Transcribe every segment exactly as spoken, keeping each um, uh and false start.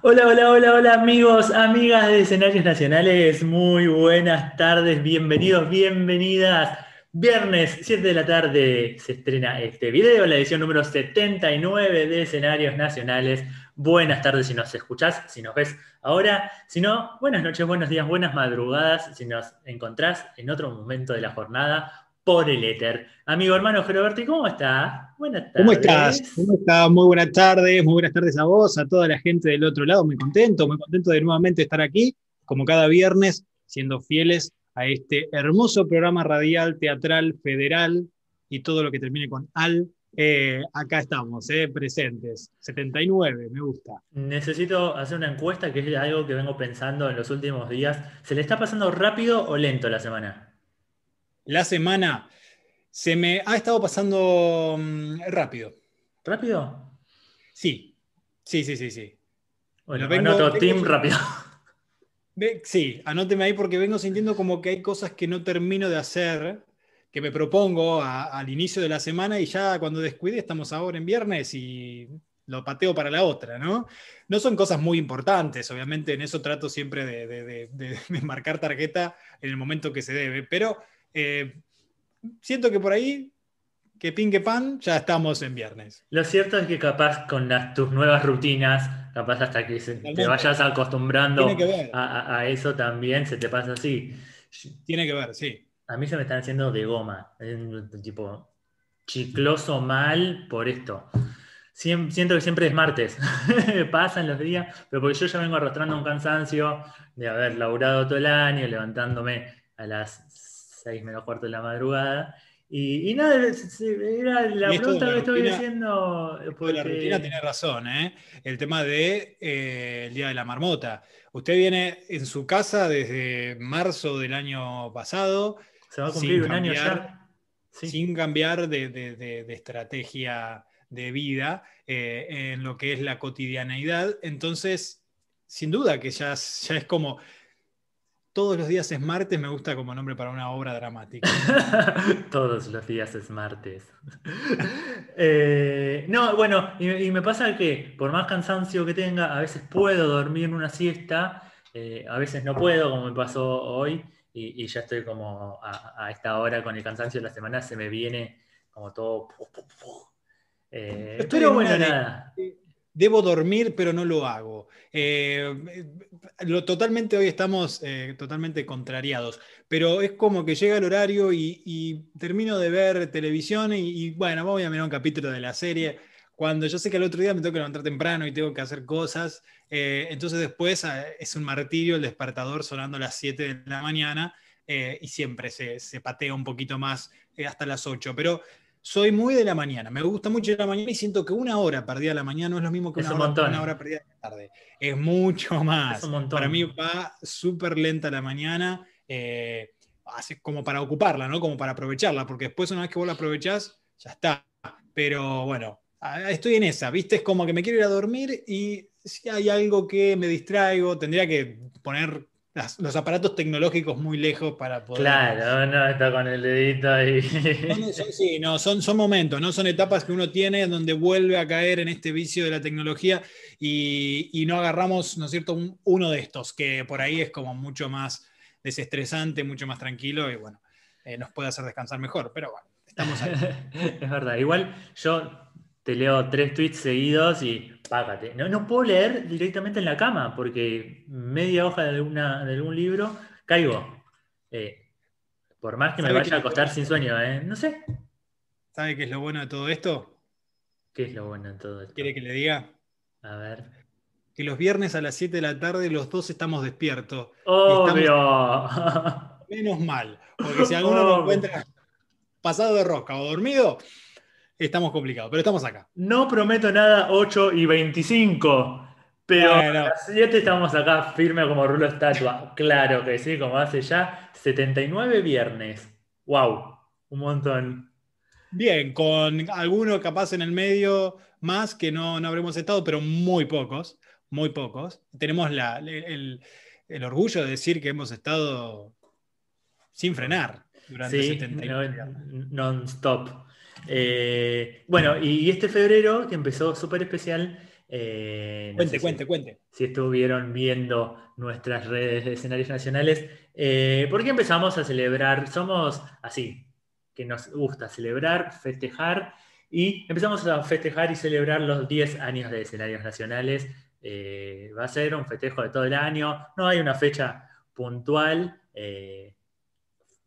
Hola, hola, hola, hola amigos, amigas de Escenarios Nacionales, muy buenas tardes, bienvenidos, bienvenidas. Viernes, siete de la tarde, se estrena este video, la edición número setenta y nueve de Escenarios Nacionales. Buenas tardes si nos escuchás, si nos ves ahora, si no, buenas noches, buenos días, buenas madrugadas, si nos encontrás en otro momento de la jornada, por el éter. Amigo hermano Geroberti, ¿cómo estás? Buenas tardes. ¿Cómo estás? ¿Cómo estás? Muy buenas tardes, muy buenas tardes a vos, a toda la gente del otro lado, muy contento, muy contento de nuevamente estar aquí, como cada viernes, siendo fieles a este hermoso programa radial, teatral, federal, y todo lo que termine con al, eh, acá estamos, eh, presentes, setenta y nueve, me gusta. Necesito hacer una encuesta, que es algo que vengo pensando en los últimos días. ¿Se le está pasando rápido o lento la semana? La semana se me ha estado pasando um, rápido. ¿Rápido? Sí, sí, sí, sí. sí. Bueno, vengo, anoto vengo, team rápido. Sí, anóteme ahí porque vengo sintiendo como que hay cosas que no termino de hacer, que me propongo a, al inicio de la semana y ya cuando descuide estamos ahora en viernes y lo pateo para la otra, ¿no? No son cosas muy importantes, obviamente en eso trato siempre de, de, de, de, de marcar tarjeta en el momento que se debe, pero... Eh, siento que por ahí, que pin que pan, ya estamos en viernes. Lo cierto es que capaz con las, tus nuevas rutinas, capaz hasta que se, te vayas acostumbrando a, a, a eso también, se te pasa así. Tiene que ver, sí. A mí se me están haciendo de goma, tipo chicloso mal por esto. Siem, siento que siempre es martes, pasan los días, pero porque yo ya vengo arrastrando un cansancio de haber laburado todo el año, levantándome a las seis menos cuarto de la madrugada. Y, y nada, era la pregunta que estoy diciendo. Porque... La rutina tiene razón, ¿eh? El tema del de, eh, Día de la Marmota. Usted viene en su casa desde marzo del año pasado. Se va a cumplir un cambiar, año ya. Sí. Sin cambiar de, de, de, de estrategia de vida eh, en lo que es la cotidianeidad. Entonces, sin duda que ya, ya es como... Todos los días es martes, me gusta como nombre para una obra dramática. Todos los días es martes. eh, no, bueno, y, y me pasa que por más cansancio que tenga, a veces puedo dormir una siesta, eh, a veces no puedo, como me pasó hoy, y, y ya estoy como a, a esta hora con el cansancio de la semana, se me viene como todo... Puf, puf, puf. Eh, estoy pero bueno, de... nada... Debo dormir, pero no lo hago. Eh, lo, totalmente hoy estamos eh, totalmente contrariados. Pero es como que llega el horario y, y termino de ver televisión y, y bueno, voy a mirar un capítulo de la serie. Cuando yo sé que al otro día me tengo que levantar temprano y tengo que hacer cosas. Eh, entonces después es un martirio el despertador sonando a las siete de la mañana eh, y siempre se, se patea un poquito más eh, hasta las ocho. Pero... Soy muy de la mañana, me gusta mucho la mañana y siento que una hora perdida a la mañana no es lo mismo que una, un hora, una hora perdida a la tarde. Es mucho más. Es un montón. Para mí va súper lenta la mañana, eh, así como para ocuparla, ¿no? Como para aprovecharla, porque después una vez que vos la aprovechás, ya está. Pero bueno, estoy en esa, ¿viste? Es como que me quiero ir a dormir y si hay algo que me distraigo, tendría que poner... los aparatos tecnológicos muy lejos para poder... Claro, no está con el dedito ahí. No, no, son, sí, no, son, son momentos, ¿no? Son etapas que uno tiene donde vuelve a caer en este vicio de la tecnología y, y no agarramos, ¿no es cierto?, un, uno de estos, que por ahí es como mucho más desestresante, mucho más tranquilo y bueno, eh, nos puede hacer descansar mejor, pero bueno, estamos ahí. Es verdad, igual yo te leo tres tweets seguidos y... Págate. No, no puedo leer directamente en la cama, porque media hoja de, una, de algún libro caigo. Eh, por más que me vaya a acostar sin sueño, ¿eh? No sé. ¿Sabe qué es lo bueno de todo esto? ¿Qué es lo bueno de todo esto? ¿Quiere que le diga? A ver. Que los viernes a las siete de la tarde los dos estamos despiertos. ¡Obvio! Estamos... Menos mal, porque si alguno lo encuentra pasado de rosca o dormido... Estamos complicados, pero estamos acá. No prometo nada ocho y veinticinco, pero bueno, a las siete estamos acá firme como rulo estatua. Claro que sí, como hace ya setenta y nueve viernes. ¡Wow! Un montón. Bien, con algunos capaz en el medio más que no, no habremos estado, pero muy pocos, muy pocos. Tenemos la, el, el orgullo de decir que hemos estado sin frenar durante sí, setenta y nueve viernes. Non-stop. Eh, bueno, y este febrero, que empezó súper especial, Eh, no cuente, cuente, si, cuente. Si estuvieron viendo nuestras redes de Escenarios Nacionales, eh, porque empezamos a celebrar, somos así, que nos gusta celebrar, festejar, y empezamos a festejar y celebrar los diez años de Escenarios Nacionales. Eh, va a ser un festejo de todo el año, no hay una fecha puntual. Eh,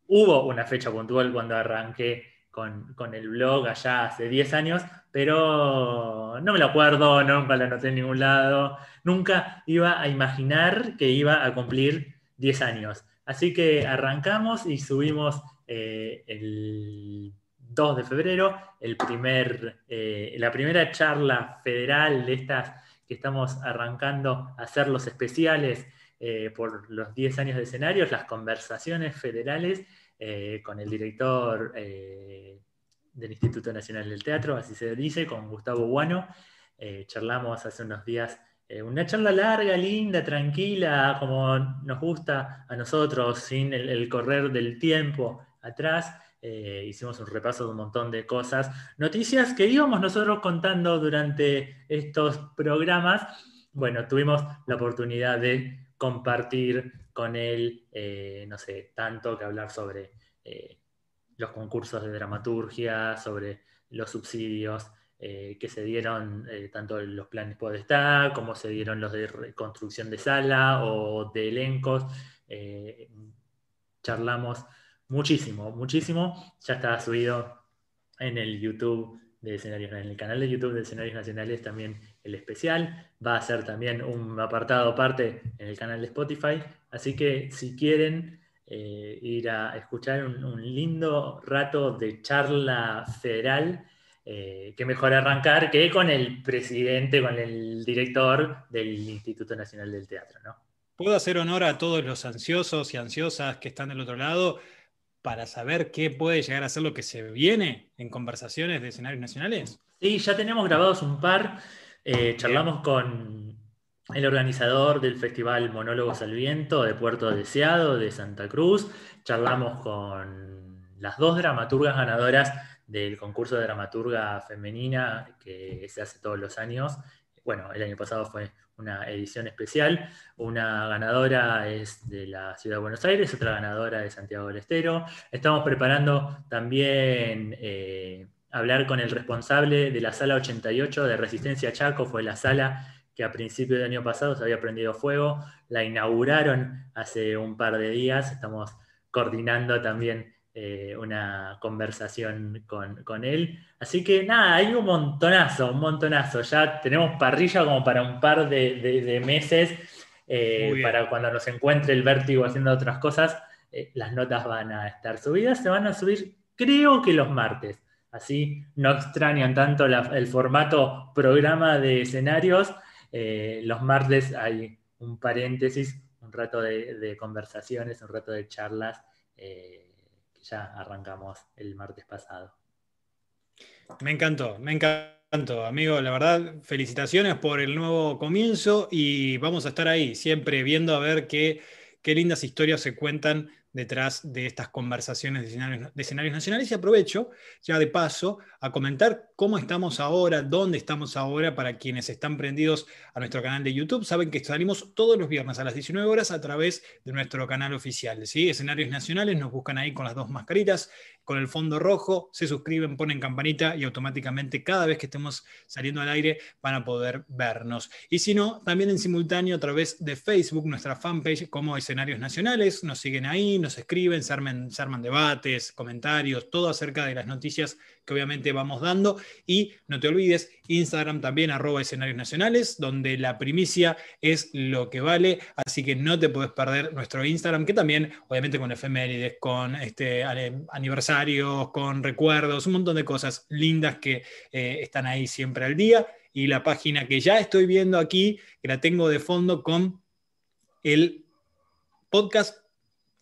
hubo una fecha puntual cuando arranqué con, con el blog allá hace diez años, pero no me lo acuerdo, nunca lo anoté en ningún lado, nunca iba a imaginar que iba a cumplir diez años. Así que arrancamos y subimos eh, el dos de febrero el primer, eh, la primera charla federal de estas que estamos arrancando a hacer los especiales eh, por los diez años de Escenarios, las conversaciones federales eh, con el director eh, del Instituto Nacional del Teatro, así se dice, con Gustavo Buano. Eh, charlamos hace unos días, eh, una charla larga, linda, tranquila, como nos gusta a nosotros, sin el, el correr del tiempo atrás. Eh, hicimos un repaso de un montón de cosas, noticias que íbamos nosotros contando durante estos programas. Bueno, tuvimos la oportunidad de compartir con él, eh, no sé, tanto que hablar sobre eh, los concursos de dramaturgia, sobre los subsidios eh, que se dieron, eh, tanto los planes Podestá, como se dieron los de reconstrucción de sala o de elencos. Eh, charlamos muchísimo, muchísimo. Ya está subido en el YouTube de Escenarios, en el canal de YouTube de Escenarios Nacionales también el especial. Va a ser también un apartado aparte en el canal de Spotify. Así que si quieren eh, ir a escuchar un, un lindo rato de charla federal, eh, qué mejor arrancar que con el presidente, con el director del Instituto Nacional del Teatro, ¿no? Puedo hacer honor a todos los ansiosos y ansiosas que están del otro lado, para saber qué puede llegar a ser lo que se viene en conversaciones de Escenarios Nacionales. Sí, ya tenemos grabados un par. Eh, charlamos con el organizador del Festival Monólogos al Viento de Puerto Deseado, de Santa Cruz. Charlamos con las dos dramaturgas ganadoras del concurso de dramaturga femenina que se hace todos los años. Bueno, el año pasado fue una edición especial. Una ganadora es de la Ciudad de Buenos Aires, otra ganadora de Santiago del Estero. Estamos preparando también eh, hablar con el responsable de la Sala ochenta y ocho de Resistencia Chaco. Fue la sala que a principios del año pasado se había prendido fuego. La inauguraron hace un par de días. Estamos coordinando también eh, una conversación con, con él. Así que nada, hay un montonazo, un montonazo. Ya tenemos parrilla como para un par de, de, de meses. Eh, para cuando nos encuentre el vértigo haciendo otras cosas, eh, las notas van a estar subidas, se van a subir creo que los martes, así no extrañan tanto la, el formato programa de Escenarios. Eh, los martes hay un paréntesis, un rato de, de conversaciones, un rato de charlas, eh, que ya arrancamos el martes pasado. Me encantó, me encantó. Tanto, amigo, la verdad, felicitaciones por el nuevo comienzo y vamos a estar ahí, siempre viendo a ver qué, qué lindas historias se cuentan detrás de estas conversaciones de escenarios, de escenarios nacionales. Y aprovecho, ya de paso, a comentar cómo estamos ahora, dónde estamos ahora, para quienes están prendidos a nuestro canal de YouTube. Saben que salimos todos los viernes a las diecinueve horas a través de nuestro canal oficial, ¿sí? Escenarios Nacionales, nos buscan ahí con las dos mascaritas, con el fondo rojo, se suscriben, ponen campanita y automáticamente cada vez que estemos saliendo al aire van a poder vernos. Y si no, también en simultáneo a través de Facebook, nuestra fanpage como Escenarios Nacionales, nos siguen ahí, nos escriben, se arman, se arman debates, comentarios, todo acerca de las noticias que obviamente vamos dando. Y no te olvides, Instagram también, arroba Escenarios Nacionales, donde la primicia es lo que vale, así que no te podés perder nuestro Instagram, que también, obviamente, con efemérides, con este, aniversarios, con recuerdos, un montón de cosas lindas que eh, están ahí siempre al día. Y la página que ya estoy viendo aquí, que la tengo de fondo con el podcast.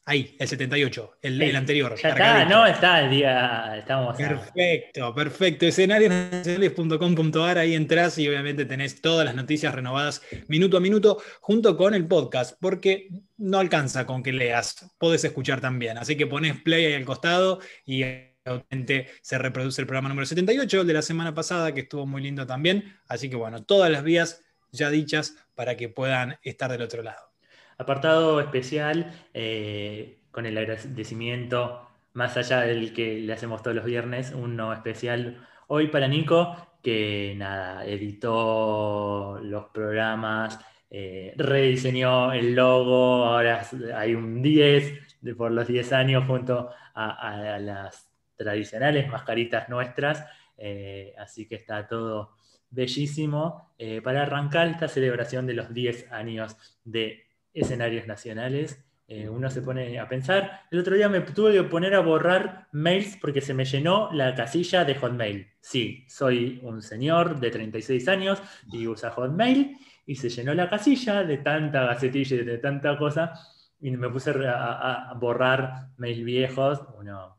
Ahí, el setenta y ocho, el, sí, el anterior. Ya está, no, está el día, estamos... Perfecto, perfecto. escenarios nacionales punto com punto a r, ahí entras y obviamente tenés todas las noticias renovadas minuto a minuto, junto con el podcast, porque no alcanza con que leas, podés escuchar también. Así que ponés play ahí al costado y se reproduce el programa número setenta y ocho, el de la semana pasada, que estuvo muy lindo también. Así que bueno, todas las vías ya dichas para que puedan estar del otro lado. Apartado especial, eh, con el agradecimiento, más allá del que le hacemos todos los viernes, uno especial hoy para Nico, que nada, editó los programas, eh, rediseñó el logo, ahora hay un diez de por los diez años junto a, a, a las tradicionales mascaritas nuestras, eh, así que está todo bellísimo eh, para arrancar esta celebración de los diez años de Escenarios Nacionales. Eh, uno se pone a pensar, el otro día me tuve que poner a borrar mails porque se me llenó la casilla de Hotmail. Sí, soy un señor de treinta y seis años y usa Hotmail, y se llenó la casilla de tanta gacetilla y de tanta cosa, y me puse a, a borrar mails viejos, uno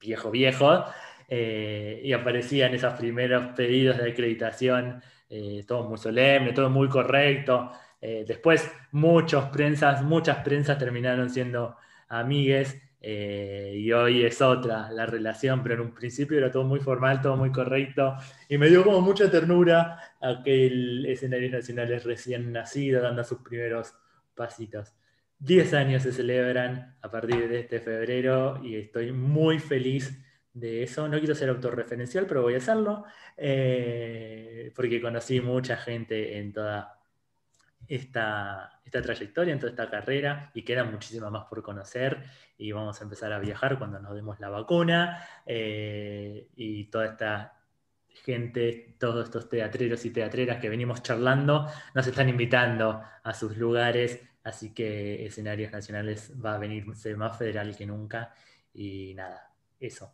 viejo viejo, eh, y aparecían esos primeros pedidos de acreditación, eh, todo muy solemne, todo muy correcto. Eh, después muchos prensas, muchas prensas terminaron siendo amigues, eh, y hoy es otra la relación, pero en un principio era todo muy formal, todo muy correcto, y me dio como mucha ternura aquel Escenarios Nacionales recién nacido, dando sus primeros pasitos. Diez años se celebran a partir de este febrero, y estoy muy feliz de eso. No quiero ser autorreferencial, pero voy a hacerlo, eh, porque conocí mucha gente en toda Esta, esta trayectoria, en toda esta carrera, y queda muchísima más por conocer, y vamos a empezar a viajar cuando nos demos la vacuna, eh, y toda esta gente, todos estos teatreros y teatreras que venimos charlando, nos están invitando a sus lugares, así que Escenarios Nacionales va a venirse más federal que nunca, y nada, eso.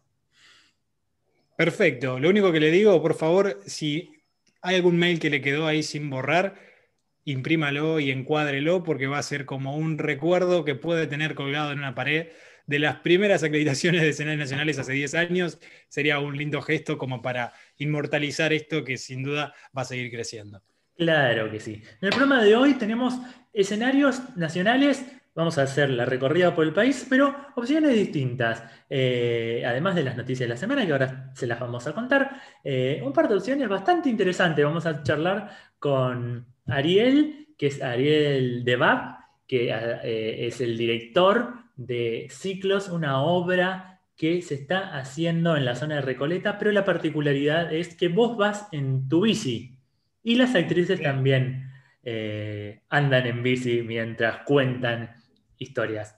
Perfecto, lo único que le digo, por favor, si hay algún mail que le quedó ahí sin borrar, imprímalo y encuádrelo, porque va a ser como un recuerdo que puede tener colgado en una pared de las primeras acreditaciones de Escenarios Nacionales hace diez años. Sería un lindo gesto como para inmortalizar esto, que sin duda va a seguir creciendo. Claro que sí. En el programa de hoy tenemos Escenarios Nacionales, vamos a hacer la recorrida por el país, pero opciones distintas. Eh, además de las noticias de la semana, que ahora se las vamos a contar, eh, un par de opciones bastante interesantes. Vamos a charlar con Ariel, que es Ariel Dabbah, que eh, es el director de Ciclos, una obra que se está haciendo en la zona de Recoleta, pero la particularidad es que vos vas en tu bici, y las actrices sí. también eh, andan en bici mientras cuentan historias.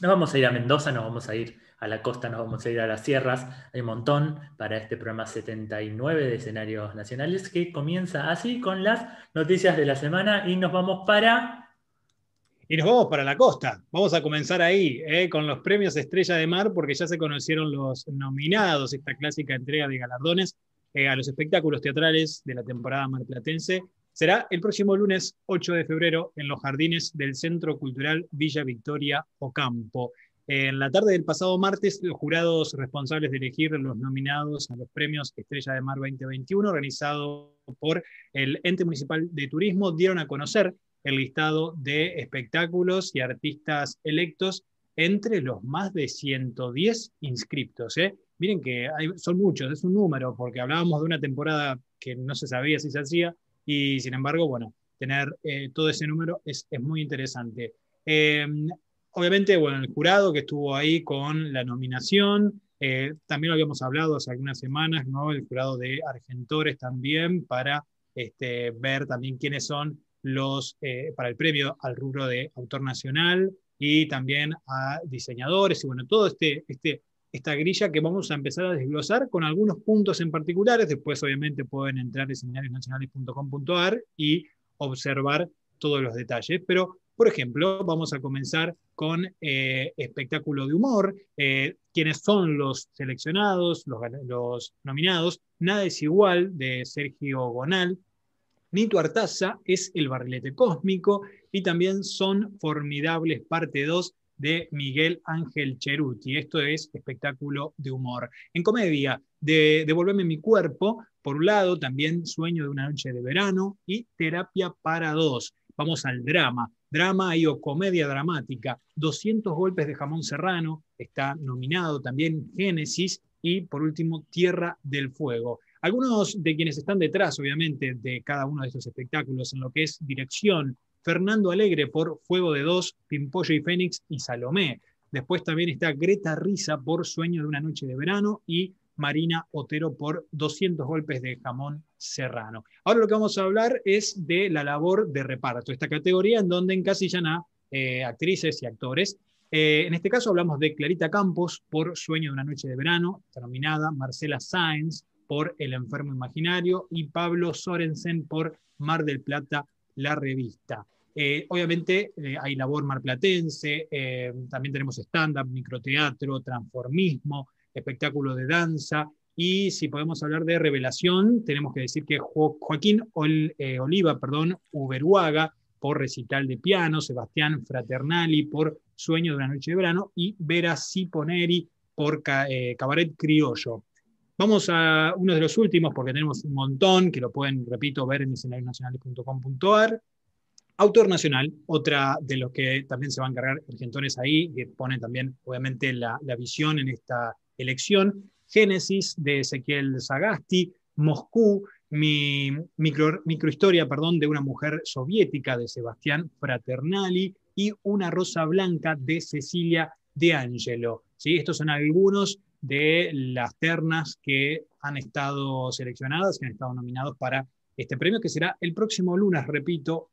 Nos vamos a ir a Mendoza, nos vamos a ir a la costa, nos vamos a ir a las sierras, hay un montón para este programa setenta y nueve de Escenarios Nacionales, que comienza así con las noticias de la semana, y nos vamos para... Y nos vamos para la costa, vamos a comenzar ahí, eh, con los premios Estrella de Mar, porque ya se conocieron los nominados, esta clásica entrega de galardones eh, a los espectáculos teatrales de la temporada marplatense. Será el próximo lunes ocho de febrero en los jardines del Centro Cultural Villa Victoria Ocampo. En la tarde del pasado martes, los jurados responsables de elegir los nominados a los premios Estrella de Mar veinte veintiuno, organizado por el Ente Municipal de Turismo, dieron a conocer el listado de espectáculos y artistas electos entre los más de ciento diez inscriptos, ¿eh? Miren que hay, son muchos, es un número, porque hablábamos de una temporada que no se sabía si se hacía, y sin embargo, bueno, tener eh, todo ese número es, es muy interesante. Eh, Obviamente, bueno, el jurado que estuvo ahí con la nominación, eh, también lo habíamos hablado hace algunas semanas, ¿no? El jurado de Argentores también, para este, ver también quiénes son los, eh, para el premio al rubro de autor nacional, y también a diseñadores, y bueno, todo este, este, esta grilla que vamos a empezar a desglosar con algunos puntos en particulares. Después obviamente pueden entrar en seminarios nacionales punto com punto a r y observar todos los detalles, pero... Por ejemplo, vamos a comenzar con eh, espectáculo de humor. Eh, ¿Quiénes son los seleccionados, los, los nominados? Nada es igual, de Sergio Gonal. Nito Artaza es el barrilete cósmico, y también son formidables parte dos de Miguel Ángel Cherutti. Esto es espectáculo de humor. En comedia, de Devolverme mi cuerpo, por un lado, también Sueño de una noche de verano y Terapia para dos. Vamos al drama. drama, hay o comedia dramática. doscientos golpes de jamón serrano, está nominado también Génesis, y por último Tierra del Fuego. Algunos de quienes están detrás, obviamente, de cada uno de estos espectáculos en lo que es dirección: Fernando Alegre por Fuego de Dos, Pimpollo y Fénix y Salomé. Después también está Greta Risa por Sueño de una noche de verano y Marina Otero por doscientos golpes de jamón serrano. Ahora lo que vamos a hablar es de la labor de reparto, esta categoría en donde encasillan a eh, actrices y actores. Eh, en este caso hablamos de Clarita Campos por Sueño de una noche de verano, está nominada, Marcela Sáenz por El enfermo imaginario y Pablo Sorensen por Mar del Plata, la revista. Eh, obviamente eh, hay labor marplatense, eh, también tenemos stand-up, microteatro, transformismo, espectáculo de danza, y si podemos hablar de revelación, tenemos que decir que jo Joaquín Ol eh, Oliva perdón, Uberuaga por Recital de Piano, Sebastián Fraternali por Sueño de una noche de verano y Vera Ciponeri por ca eh, Cabaret Criollo. Vamos a uno de los últimos, porque tenemos un montón, que lo pueden, repito, ver en escenarios nacionales punto com punto a r. Autor nacional, otra de los que también se va a encargar Argentores ahí, que pone también, obviamente, la, la visión en esta elección. Génesis, de Ezequiel Sagasti. Moscú, mi micro, microhistoria, perdón, de una mujer soviética, de Sebastián Fraternali. Y Una rosa blanca, de Cecilia De Angelo. ¿Sí? Estos son algunos de las ternas que han estado seleccionadas, que han estado nominados para este premio, que será el próximo lunes, repito,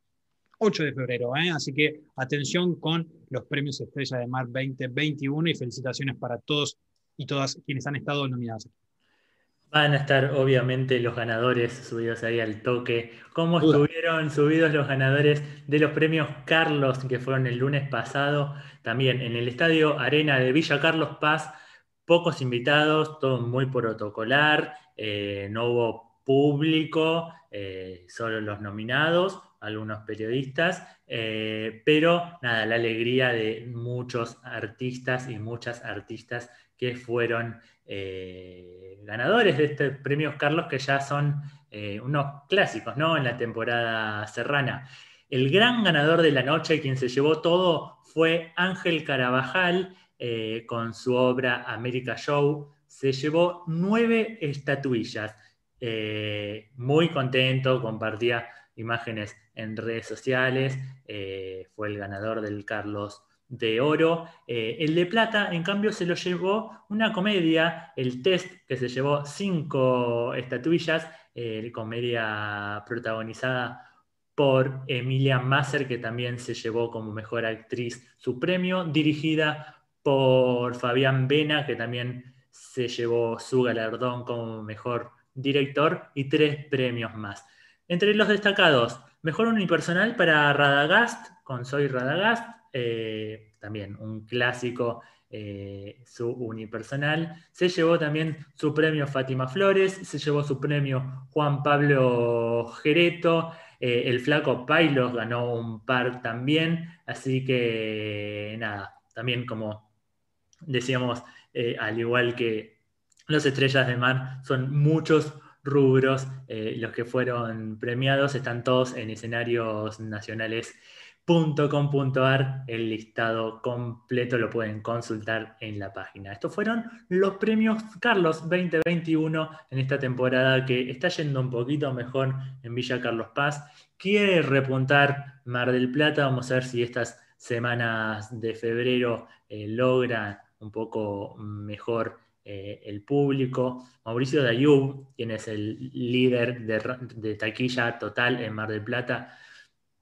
ocho de febrero. ¿eh? Así que atención con los premios Estrella de Mar veinte veintiuno y felicitaciones para todos y todas quienes han estado nominados. Van a estar obviamente los ganadores subidos ahí al toque, como Duda. Estuvieron subidos los ganadores de los premios Carlos, que fueron el lunes pasado, también en el Estadio Arena de Villa Carlos Paz. Pocos invitados, todo muy protocolar, eh, no hubo público, eh, solo los nominados, algunos periodistas, eh, pero nada, la alegría de muchos artistas y muchas artistas que fueron eh, ganadores de estos premios Carlos, que ya son eh, unos clásicos, ¿no?, en la temporada serrana. El gran ganador de la noche, quien se llevó todo, fue Ángel Carabajal. Eh, con su obra América Show, se llevó nueve estatuillas. Eh, muy contento, compartía imágenes en redes sociales, eh, fue el ganador del Carlos de Oro. Eh, el de Plata, en cambio, se lo llevó una comedia, El Test, que se llevó cinco estatuillas, eh, comedia protagonizada por Emilia Masser, que también se llevó como mejor actriz su premio, dirigida por Fabián Vena, que también se llevó su galardón como mejor director, y tres premios más. Entre los destacados, mejor unipersonal para Radagast, con Soy Radagast, eh, también un clásico, eh, su unipersonal. Se llevó también su premio Fátima Flores, se llevó su premio Juan Pablo Gereto. eh, el Flaco Pailos ganó un par también, así que nada, también como decíamos, eh, al igual que los Estrellas de Mar, son muchos rubros eh, los que fueron premiados, están todos en escenarios nacionales punto com punto a r, el listado completo lo pueden consultar en la página. Estos fueron los premios Carlos veinte veintiuno en esta temporada, que está yendo un poquito mejor en Villa Carlos Paz, quiere repuntar Mar del Plata, vamos a ver si estas semanas de febrero eh, logran un poco mejor eh, el público. Mauricio Dayub, quien es el líder de, de taquilla total en Mar del Plata,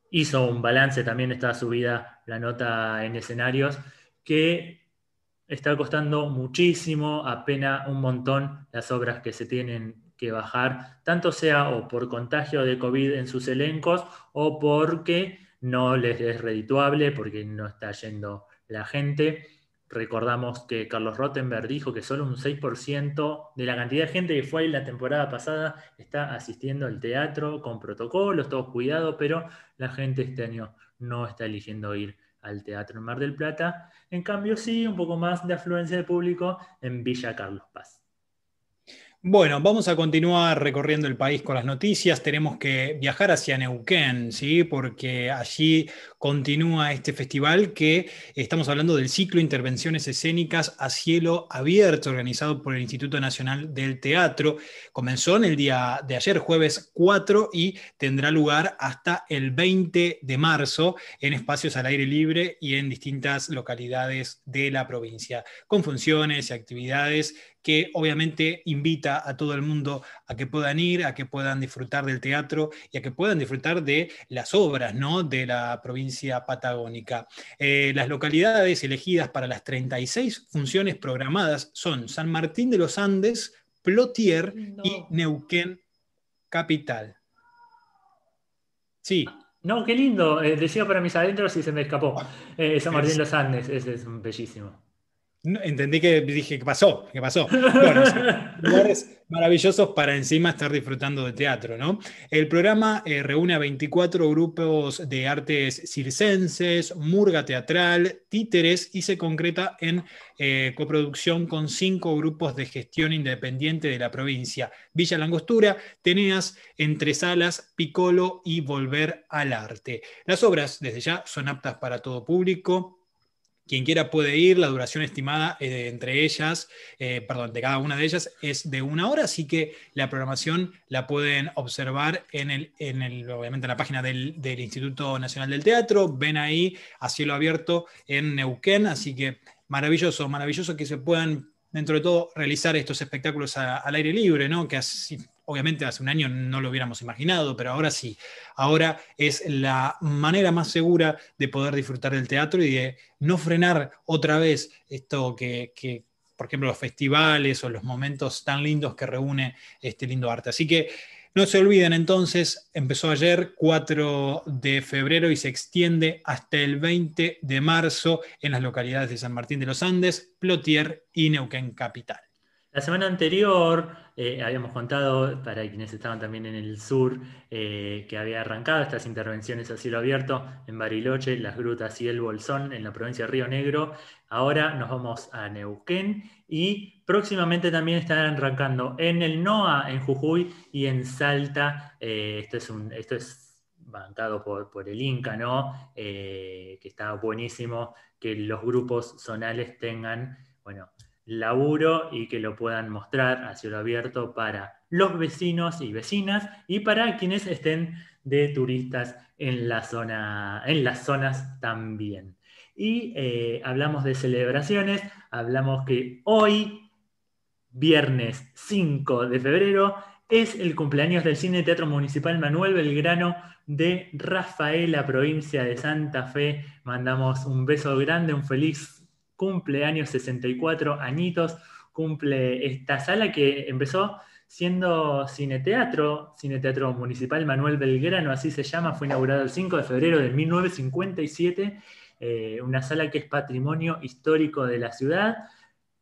hizo un balance, también está subida la nota en Escenarios, que está costando muchísimo, apenas un montón las obras que se tienen que bajar, tanto sea o por contagio de COVID en sus elencos o porque no les es redituable, porque no está yendo la gente. Recordamos que Carlos Rottenberg dijo que solo un seis por ciento de la cantidad de gente que fue ahí la temporada pasada está asistiendo al teatro, con protocolos, todo cuidado, pero la gente este año no está eligiendo ir al teatro en Mar del Plata. En cambio sí, un poco más de afluencia de público en Villa Carlos Paz. Bueno, vamos a continuar recorriendo el país con las noticias. Tenemos que viajar hacia Neuquén, ¿sí? Porque allí continúa este festival que estamos hablando del ciclo Intervenciones Escénicas a Cielo Abierto, organizado por el Instituto Nacional del Teatro. Comenzó en el día de ayer, jueves cuatro, y tendrá lugar hasta el veinte de marzo en espacios al aire libre y en distintas localidades de la provincia, con funciones y actividades que obviamente invita a todo el mundo a que puedan ir, a que puedan disfrutar del teatro y a que puedan disfrutar de las obras, ¿no?, de la provincia patagónica. Eh, las localidades elegidas para las treinta y seis funciones programadas son San Martín de los Andes, Plotier no. y Neuquén Capital. Sí. No, qué lindo. Eh, decía para mis adentros y se me escapó. Eh, San Martín de los Andes, ese es bellísimo. Entendí que dije, ¿qué pasó? ¿Qué pasó? Bueno, lugares maravillosos para encima estar disfrutando de teatro, ¿no? El programa eh, reúne a veinticuatro grupos de artes circenses, murga teatral, títeres, y se concreta en eh, coproducción con cinco grupos de gestión independiente de la provincia: Villa Langostura, Teneas, Entre Salas, Piccolo y Volver al Arte. Las obras, desde ya, son aptas para todo público. Quien quiera puede ir. La duración estimada eh, entre ellas, eh, perdón, de cada una de ellas es de una hora, así que la programación la pueden observar en el, en el, obviamente en la página del, del Instituto Nacional del Teatro. Ven ahí a Cielo Abierto en Neuquén, así que maravilloso, maravilloso que se puedan, dentro de todo, realizar estos espectáculos a, al aire libre, ¿no? Que así, obviamente hace un año no lo hubiéramos imaginado, pero ahora sí. Ahora es la manera más segura de poder disfrutar del teatro y de no frenar otra vez esto que, que por ejemplo, los festivales o los momentos tan lindos que reúne este lindo arte. Así que no se olviden entonces, empezó ayer, cuatro de febrero, y se extiende hasta el veinte de marzo en las localidades de San Martín de los Andes, Plotier y Neuquén Capital. La semana anterior eh, habíamos contado, para quienes estaban también en el sur, eh, que había arrancado estas intervenciones a cielo abierto en Bariloche, Las Grutas y El Bolsón, en la provincia de Río Negro. Ahora nos vamos a Neuquén y próximamente también estarán arrancando en el NOA, en Jujuy y en Salta. Eh, esto es un, esto es bancado por, por el Inca, ¿no? Eh, que está buenísimo que los grupos zonales tengan, bueno, laburo y que lo puedan mostrar a cielo abierto para los vecinos y vecinas y para quienes estén de turistas en la zona, en las zonas también. Y eh, hablamos de celebraciones, hablamos que hoy, viernes cinco de febrero, es el cumpleaños del Cine Teatro Municipal Manuel Belgrano de Rafaela, provincia de Santa Fe. Mandamos un beso grande, un feliz cumpleaños, sesenta y cuatro añitos, cumple esta sala que empezó siendo Cine Teatro, Cine Teatro Municipal Manuel Belgrano, así se llama, fue inaugurada el cinco de febrero de mil novecientos cincuenta y siete, eh, una sala que es patrimonio histórico de la ciudad,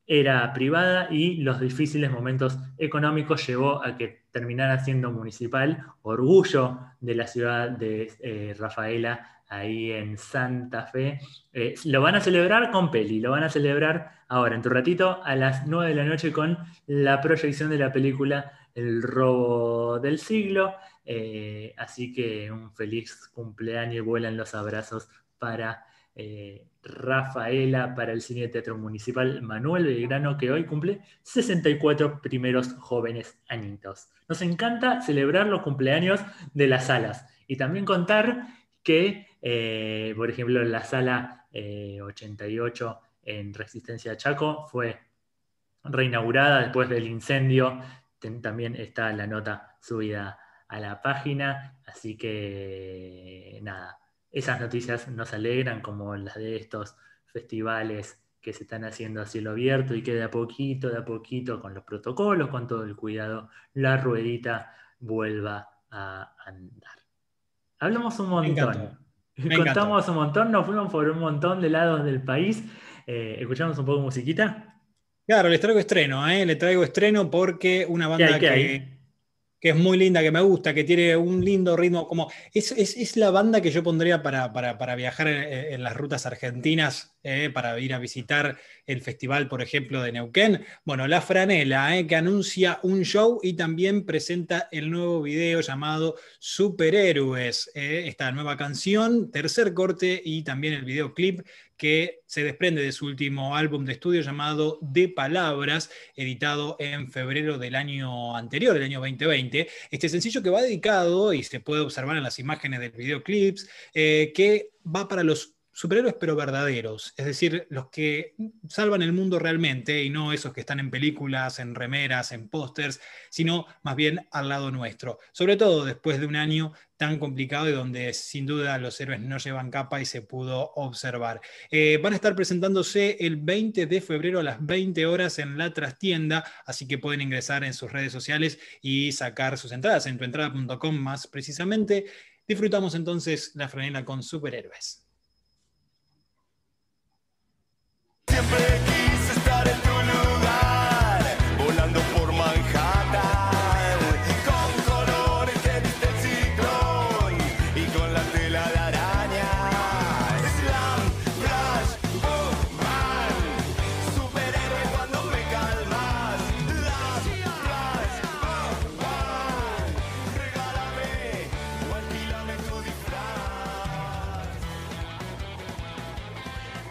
era privada y los difíciles momentos económicos llevó a que terminara siendo municipal, orgullo de la ciudad de eh, Rafaela, ahí en Santa Fe. Eh, lo van a celebrar con peli, lo van a celebrar ahora, en tu ratito, a las nueve de la noche con la proyección de la película El Robo del Siglo. Eh, así que un feliz cumpleaños y vuelan los abrazos para eh, Rafaela, para el Cine Teatro Municipal Manuel Belgrano, que hoy cumple sesenta y cuatro primeros jóvenes añitos. Nos encanta celebrar los cumpleaños de las salas y también contar que, eh, por ejemplo, la sala eh, ochenta y ocho en Resistencia Chaco fue reinaugurada después del incendio. Ten, también está la nota subida a la página. Así que, nada, esas noticias nos alegran, como las de estos festivales que se están haciendo a cielo abierto y que de a poquito, de a poquito, con los protocolos, con todo el cuidado, la ruedita vuelva a andar. Hablamos un montón, Me contamos un montón, nos fuimos por un montón de lados del país. Eh, ¿Escuchamos un poco de musiquita? Claro, les traigo estreno, ¿eh? Les traigo estreno porque una banda ¿Qué hay, qué que... Hay? que es muy linda, que me gusta, que tiene un lindo ritmo, como es, es, es la banda que yo pondría para, para, para viajar en, en las rutas argentinas, eh, para ir a visitar el festival, por ejemplo, de Neuquén. Bueno, La Franela, eh, que anuncia un show y también presenta el nuevo video llamado Superhéroes, eh, esta nueva canción, tercer corte y también el videoclip que se desprende de su último álbum de estudio llamado De Palabras, editado en febrero del año anterior, del año veinte veinte. Este sencillo que va dedicado, y se puede observar en las imágenes del videoclips, eh, que va para los superhéroes pero verdaderos, es decir, los que salvan el mundo realmente y no esos que están en películas, en remeras, en pósters, sino más bien al lado nuestro. Sobre todo después de un año tan complicado y donde sin duda los héroes no llevan capa y se pudo observar. Eh, van a estar presentándose el veinte de febrero a las veinte horas en la trastienda, así que pueden ingresar en sus redes sociales y sacar sus entradas en tu entrada punto com más precisamente. Disfrutamos entonces La Franela con Superhéroes. Siempre quise estar en tu lugar, volando por Manhattan, con colores de este ciclón y con la tela de araña. Slam, flash, boom, man, superhéroe cuando me calmas. Slam, flash, boom, man, regálame o alquilame tu disfraz.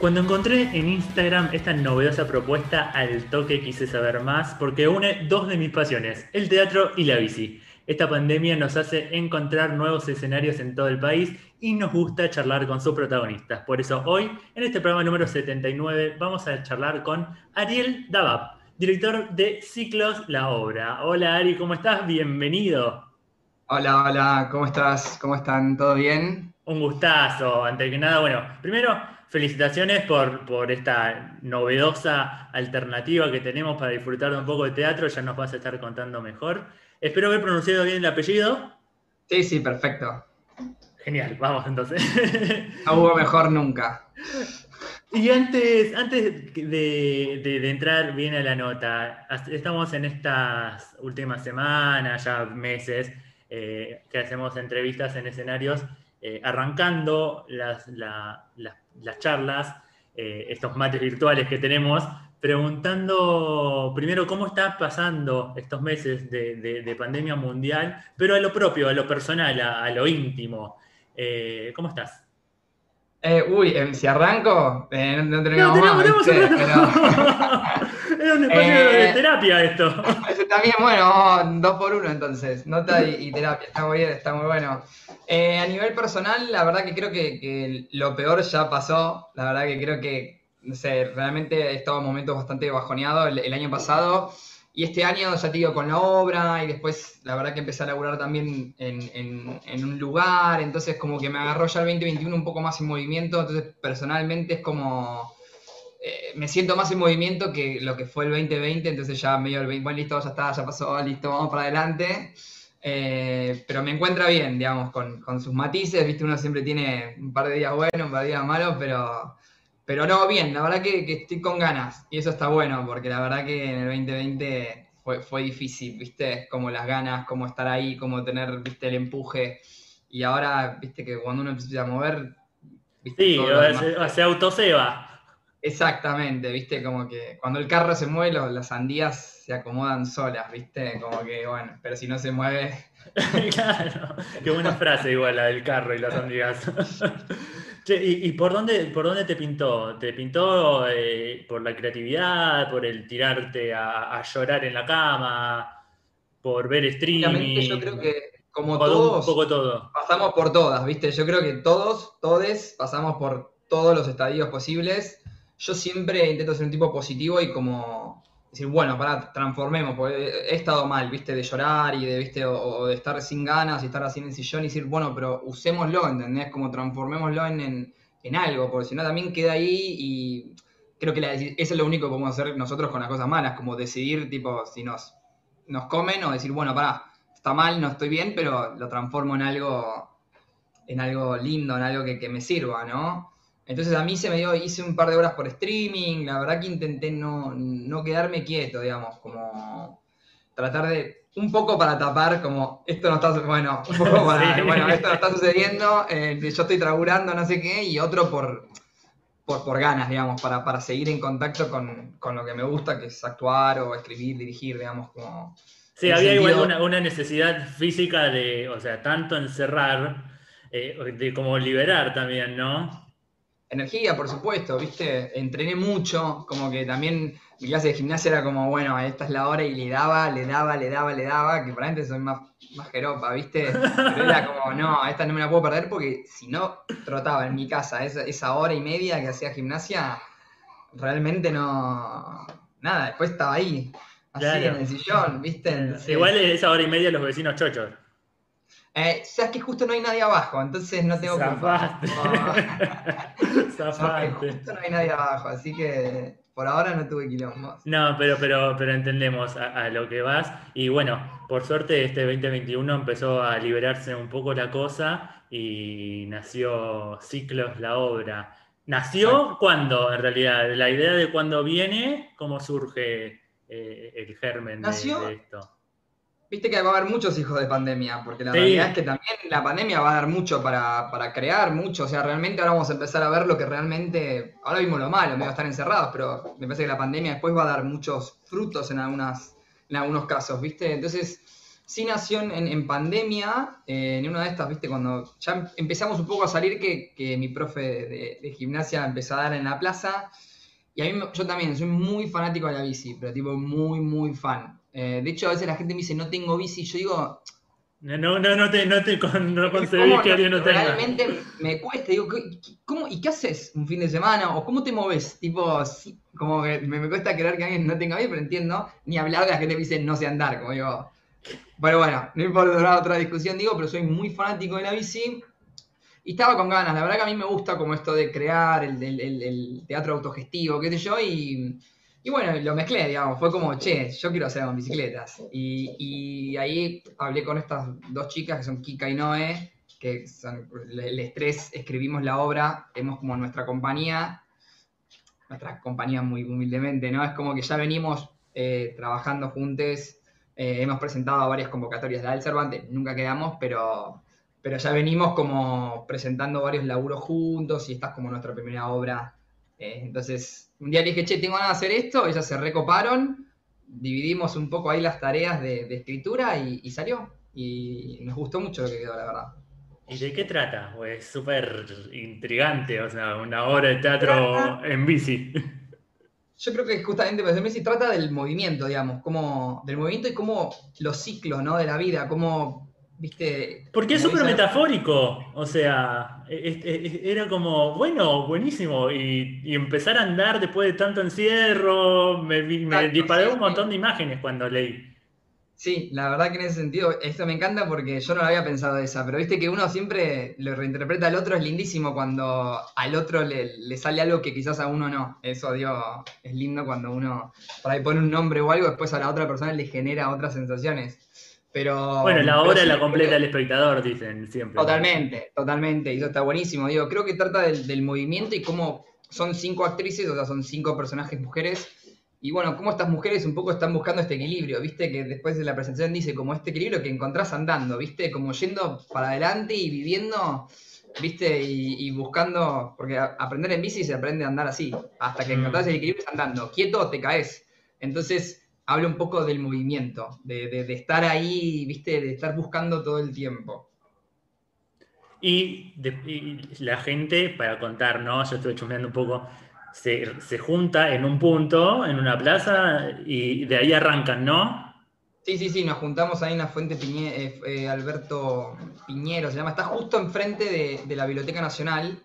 Cuando encontré en Instagram esta novedosa propuesta, al toque quise saber más porque une dos de mis pasiones, el teatro y la bici. Esta pandemia nos hace encontrar nuevos escenarios en todo el país y nos gusta charlar con sus protagonistas. Por eso hoy, en este programa número setenta y nueve, vamos a charlar con Ariel Dabbah, director de Ciclos, la obra. Hola Ari, ¿cómo estás? Bienvenido. Hola, hola, ¿cómo estás? ¿Cómo están? ¿Todo bien? Un gustazo. Antes que nada, bueno, primero... felicitaciones por, por esta novedosa alternativa que tenemos para disfrutar de un poco de teatro. Ya nos vas a estar contando mejor. Espero haber pronunciado bien el apellido. Sí, sí, perfecto. Genial, vamos entonces. No hubo mejor nunca. Y antes, antes de, de, de entrar bien a la nota, estamos en estas últimas semanas, ya meses, eh, que hacemos entrevistas en escenarios, eh, arrancando las... La, las las charlas, eh, estos mates virtuales que tenemos, preguntando primero cómo está pasando estos meses de, de, de pandemia mundial, pero a lo propio, a lo personal, a, a lo íntimo. Eh, ¿Cómo estás? Eh, uy, eh, si arranco, eh, no, no tenemos no, más. Tenemos, tenemos un rato. Pero... Era un espacio eh, de terapia esto. Eso también, bueno, dos por uno entonces, nota y, y terapia, está muy bien, está muy bueno. Eh, a nivel personal, la verdad que creo que, que lo peor ya pasó, la verdad que creo que, no sé, realmente he estado en momentos bastante bajoneados el, el año pasado, y este año ya te digo con la obra, y después la verdad que empecé a laburar también en, en, en un lugar, entonces como que me agarró ya el veinte veintiuno un poco más en movimiento, entonces personalmente es como... Eh, me siento más en movimiento que lo que fue el veinte veinte, entonces ya medio el veinte, bueno, listo, ya está, ya pasó, listo, vamos para adelante... Eh, pero me encuentra bien, digamos, con, con sus matices, viste, uno siempre tiene un par de días buenos, un par de días malos, pero, pero no, bien, la verdad que, que estoy con ganas, y eso está bueno, porque la verdad que en el veinte veinte fue, fue difícil, viste, como las ganas, como estar ahí, como tener, viste, el empuje, y ahora, viste, que cuando uno empieza a mover, viste, sí, se, se autoceba. Exactamente, viste, como que cuando el carro se mueve, los, las sandías se acomodan solas, viste, como que, bueno, pero si no se mueve... Claro, qué buena frase igual la del carro y las sandías. Che, ¿y, y por, dónde, por dónde te pintó? ¿Te pintó eh, por la creatividad, por el tirarte a, a llorar en la cama, por ver streaming? Yo creo que... como todos, un poco todo. Pasamos por todas, viste, yo creo que todos, todes, pasamos por todos los estadios posibles. Yo siempre intento ser un tipo positivo y como decir, bueno, pará, transformemos, porque he estado mal, viste, de llorar y de, viste, o, o de estar sin ganas y estar así en el sillón y decir, bueno, pero usémoslo, ¿entendés? Como transformémoslo en, en, en algo, porque si no también queda ahí y creo que la, eso es lo único que podemos hacer nosotros con las cosas malas, como decidir, tipo, si nos, nos comen o decir, bueno, pará, está mal, no estoy bien, pero lo transformo en algo, en algo lindo, en algo que, que me sirva, ¿no? Entonces a mí se me dio, hice un par de horas por streaming, la verdad que intenté no, no quedarme quieto, digamos, como tratar de un poco para tapar, como, esto no está, bueno, un poco para, sí. bueno, esto no está sucediendo, eh, yo estoy trabajando, no sé qué, y otro por, por, por ganas, digamos, para, para seguir en contacto con, con lo que me gusta, que es actuar o escribir, dirigir, digamos, como... Sí, había igual una, una necesidad física de, o sea, tanto encerrar, eh, de como liberar también, ¿no? Energía, por supuesto, ¿viste? Entrené mucho, como que también mi clase de gimnasia era como, bueno, esta es la hora, y le daba, le daba, le daba, le daba, que para antes soy más, más jeropa, ¿viste? Pero era como, no, esta no me la puedo perder porque si no, trotaba en mi casa. Esa, esa hora y media que hacía gimnasia, realmente no... Nada, después estaba ahí, así, claro, en el sillón, ¿viste? Entonces, igual esa hora y media los vecinos chochos. Eh, sabes que justo no hay nadie abajo, entonces no tengo culpa. No. Justo no hay nadie abajo, así que por ahora no tuve quilombos. No, pero, pero, pero entendemos a, a lo que vas. Y bueno, por suerte este veinte veintiuno empezó a liberarse un poco la cosa y nació Ciclos, la obra. ¿Nació cuándo, en realidad? La idea de cuándo viene, ¿cómo surge eh, el germen de, de esto? Viste que va a haber muchos hijos de pandemia, porque la sí. realidad es que también la pandemia va a dar mucho para, para crear, mucho. O sea, realmente ahora vamos a empezar a ver lo que realmente... Ahora vimos lo malo, medio estar encerrados, pero me parece que la pandemia después va a dar muchos frutos en, algunas, en algunos casos, ¿viste? Entonces, sí nació en, en pandemia, eh, en una de estas, ¿viste? Cuando ya empezamos un poco a salir, que, que mi profe de, de gimnasia empezó a dar en la plaza. Y a mí, yo también, soy muy fanático de la bici, pero tipo muy, muy fan. Eh, de hecho, a veces la gente me dice, no tengo bici, yo digo... No, no, no, no te, no te con, no concebí que alguien no tenga. Realmente me cuesta, digo, ¿cómo, ¿y qué haces un fin de semana? ¿O cómo te moves? Tipo, sí, como que me, me cuesta creer que alguien no tenga bici, pero entiendo, ni hablar de la gente que dice no sé andar, como digo. Bueno, bueno, no importa otra discusión, digo, pero soy muy fanático de la bici. Y estaba con ganas, la verdad que a mí me gusta como esto de crear, el, el, el, el teatro autogestivo, qué sé yo, y... Y bueno, lo mezclé, digamos, fue como, che, yo quiero hacer con bicicletas. Y, y ahí hablé con estas dos chicas, que son Kika y Noé, que son, les tres escribimos la obra, tenemos como nuestra compañía, nuestra compañía muy humildemente, ¿no? Es como que ya venimos eh, trabajando juntos, eh, hemos presentado varias convocatorias de Cervantes, nunca quedamos, pero, pero ya venimos como presentando varios laburos juntos, y esta es como nuestra primera obra. Eh, entonces... Un día le dije, che, tengo ganas de hacer esto, ellas se recoparon, dividimos un poco ahí las tareas de, de escritura y, y salió. Y nos gustó mucho lo que quedó, la verdad. ¿Y de qué trata? Es pues súper intrigante, o sea, una obra de teatro trata, en bici. Yo creo que justamente pues, en bici trata del movimiento, digamos, como, del movimiento y como los ciclos, ¿no? De la vida, como... ¿Viste? Porque es súper metafórico, o sea, es, es, era como, bueno, buenísimo, y, y empezar a andar después de tanto encierro, me, me ah, disparé sí, un montón de imágenes cuando leí. Sí, la verdad que en ese sentido, esto me encanta porque yo no lo había pensado de esa, pero viste que uno siempre lo reinterpreta al otro, es lindísimo cuando al otro le, le sale algo que quizás a uno no, eso digo, es lindo cuando uno por ahí pone un nombre o algo, después a la otra persona le genera otras sensaciones. Pero, bueno, la obra sí, la completa el espectador, dicen siempre. Totalmente, totalmente, y eso está buenísimo. Digo, creo que trata del, del movimiento y cómo son cinco actrices, o sea, son cinco personajes mujeres, y bueno, cómo estas mujeres un poco están buscando este equilibrio, viste, que después de la presentación dice como este equilibrio que encontrás andando, viste, como yendo para adelante y viviendo, viste, y, y buscando, porque a, aprender en bici se aprende a andar así, hasta que mm. encontrás el equilibrio andando, quieto te caes, entonces... Habla un poco del movimiento, de, de, de estar ahí, ¿viste? De estar buscando todo el tiempo. Y, de, y la gente, para contar, ¿no? Yo estuve chusmeando un poco, se, se junta en un punto, en una plaza, y de ahí arrancan, ¿no? Sí, sí, sí, nos juntamos ahí en la Fuente Piñe, eh, eh, Alberto Piñero, se llama, está justo enfrente de, de la Biblioteca Nacional.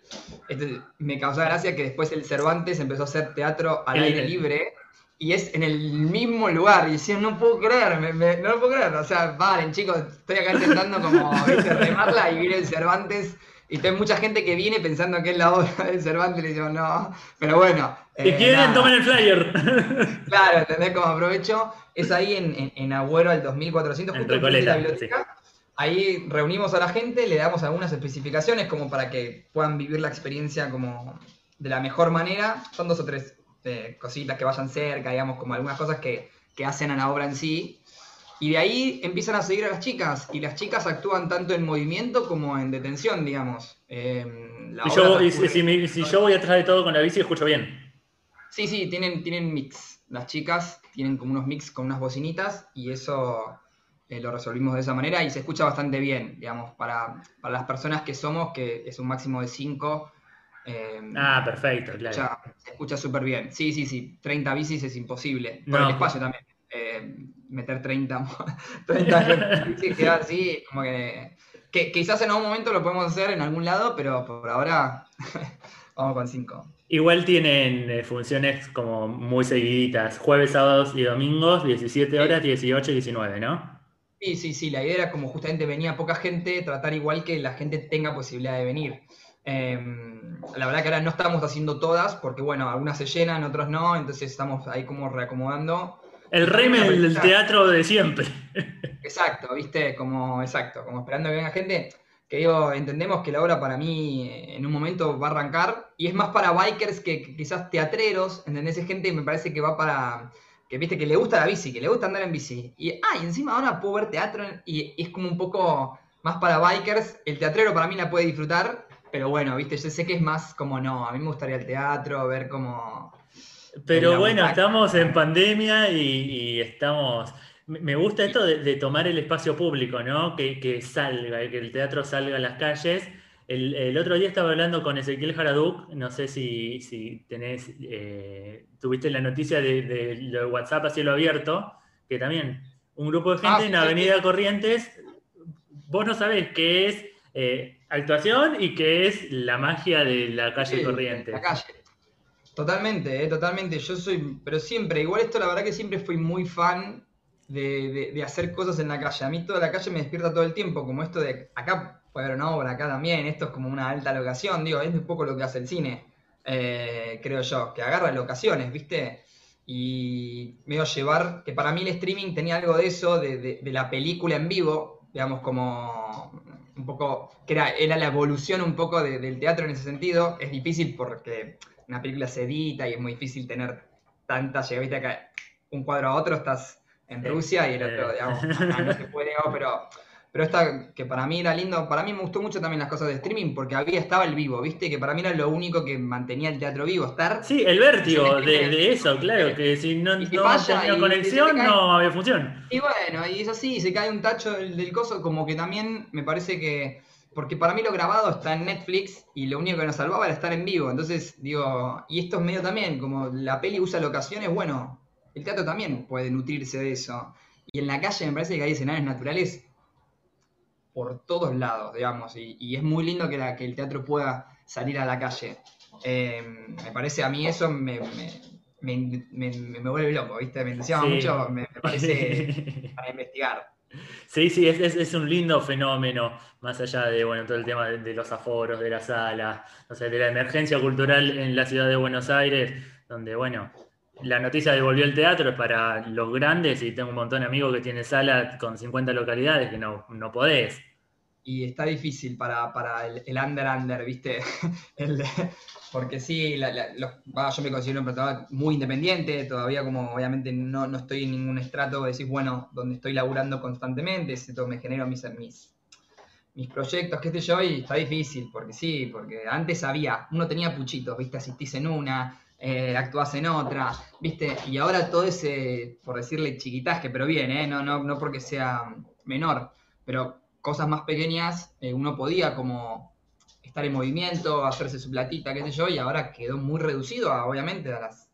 Este, me causó gracia que después el Cervantes empezó a hacer teatro al aire libre. Y es en el mismo lugar, y decían, no puedo creer, me, me, no lo puedo creer, o sea, valen chicos, estoy acá intentando como, viste, remarla, y viene el Cervantes, y hay mucha gente que viene pensando que es la obra del Cervantes, y le digo, no, pero bueno. Si eh, quieren, tomen el flyer. Claro, ¿entendés cómo aprovecho? Es ahí en, en, en Agüero al dos mil cuatrocientos, justo en Recoleta, la biblioteca. Sí. Ahí reunimos a la gente, le damos algunas especificaciones como para que puedan vivir la experiencia como de la mejor manera, son dos o tres. Eh, cositas que vayan cerca, digamos, como algunas cosas que, que hacen a la obra en sí, Y de ahí empiezan a seguir a las chicas, y las chicas actúan tanto en movimiento como en detención, digamos. Eh, si, yo, si, si, me, si yo voy atrás de todo con la bici, escucho bien. Sí, sí, tienen, tienen mix. Las chicas tienen como unos mix con unas bocinitas, y eso eh, lo resolvimos de esa manera, y se escucha bastante bien, digamos, para, para las personas que somos, que es un máximo de cinco. Eh, ah, perfecto, claro. Se escucha súper bien. Sí, sí, sí, treinta bicis es imposible, por no, el espacio también. Eh, meter treinta, treinta bicis, quedar así, como que, que quizás en algún momento lo podemos hacer en algún lado, pero por ahora vamos con cinco. Igual tienen funciones como muy seguiditas, jueves, sábados y domingos, diecisiete horas, dieciocho y diecinueve, ¿no? Sí, sí, sí, la idea era, como justamente venía poca gente, tratar igual que la gente tenga posibilidad de venir. Eh, la verdad que ahora no estamos haciendo todas, porque bueno, algunas se llenan, otras no, entonces estamos ahí como reacomodando. El rémen del teatro de siempre. Exacto, viste, como exacto, como esperando que venga gente, que digo, entendemos que la obra para mí en un momento va a arrancar, y es más para bikers que, que quizás teatreros, ¿entendés? Es gente que me parece que va para, que viste, que le gusta la bici, que le gusta andar en bici, y, ah, y encima ahora puedo ver teatro, y, y es como un poco más para bikers, el teatrero para mí la puede disfrutar, pero bueno, viste, yo sé que es más como no, a mí me gustaría el teatro, ver cómo... Pero bueno, butaca. Estamos en pandemia y, y estamos... Me gusta esto de, de tomar el espacio público, ¿no? Que, que salga, que el teatro salga a las calles. El, el otro día estaba hablando con Ezequiel Jaraduc, no sé si, si tenés, eh, tuviste la noticia de, de, de WhatsApp a cielo abierto, que también un grupo de gente ah, en Avenida sí. Corrientes, vos no sabés qué es eh, actuación y qué es la magia de la calle sí, Corrientes. La calle. Totalmente, eh, totalmente. Yo soy, pero siempre, igual esto la verdad que siempre fui muy fan de, de, de hacer cosas en la calle. A mí toda la calle me despierta todo el tiempo, como esto de acá puede haber una obra, acá también, esto es como una alta locación, digo, es un poco lo que hace el cine, eh, creo yo, que agarra locaciones, ¿viste? Y medio llevar, que para mí el streaming tenía algo de eso, de, de, de la película en vivo, digamos como un poco, que era, era la evolución un poco de, del teatro en ese sentido. Es difícil porque... una película se edita y es muy difícil tener tanta llegada, acá un cuadro a otro, estás en Rusia y el otro, digamos, no se puede, pero, pero esta que para mí era lindo, para mí me gustó mucho también las cosas de streaming, porque había, estaba el vivo, viste, que para mí era lo único que mantenía el teatro vivo, estar... Sí, el vértigo de, de eso, claro, que si no, no había conexión, cae, no había función. Y bueno, y eso sí, se cae un tacho del, del coso, como que también me parece que... Porque para mí lo grabado está en Netflix y lo único que nos salvaba era estar en vivo. Entonces, digo, y esto es medio también, como la peli usa locaciones, bueno, el teatro también puede nutrirse de eso. Y en la calle me parece que hay escenarios naturales por todos lados, digamos, y, y es muy lindo que, la, que el teatro pueda salir a la calle. Eh, me parece, a mí eso me, me, me, me, me vuelve loco, ¿viste? Me entusiasma sí. mucho, me, me parece para investigar. Sí, sí, es, es, es un lindo fenómeno, más allá de bueno, todo el tema de, de los aforos, de la sala, o sea, de la emergencia cultural en la ciudad de Buenos Aires, donde bueno, la noticia de volvió el teatro es para los grandes, y tengo un montón de amigos que tienen sala con cincuenta localidades que no, no podés. Y está difícil para, para el, el under under, ¿viste? el, porque sí, la, la, los, bah, yo me considero un presentador muy independiente, todavía como obviamente no, no estoy en ningún estrato de decir, bueno, donde estoy laburando constantemente, esto me genero mis, mis, mis proyectos, qué sé yo, y está difícil, porque sí, porque antes había, uno tenía puchitos, ¿viste? Asistís en una, eh, actuás en otra, ¿viste? Y ahora todo ese, por decirle chiquitaje, pero bien, ¿eh? No, no, no porque sea menor, pero... cosas más pequeñas, eh, uno podía como estar en movimiento, hacerse su platita, qué sé yo, y ahora quedó muy reducido, a, obviamente, a, las,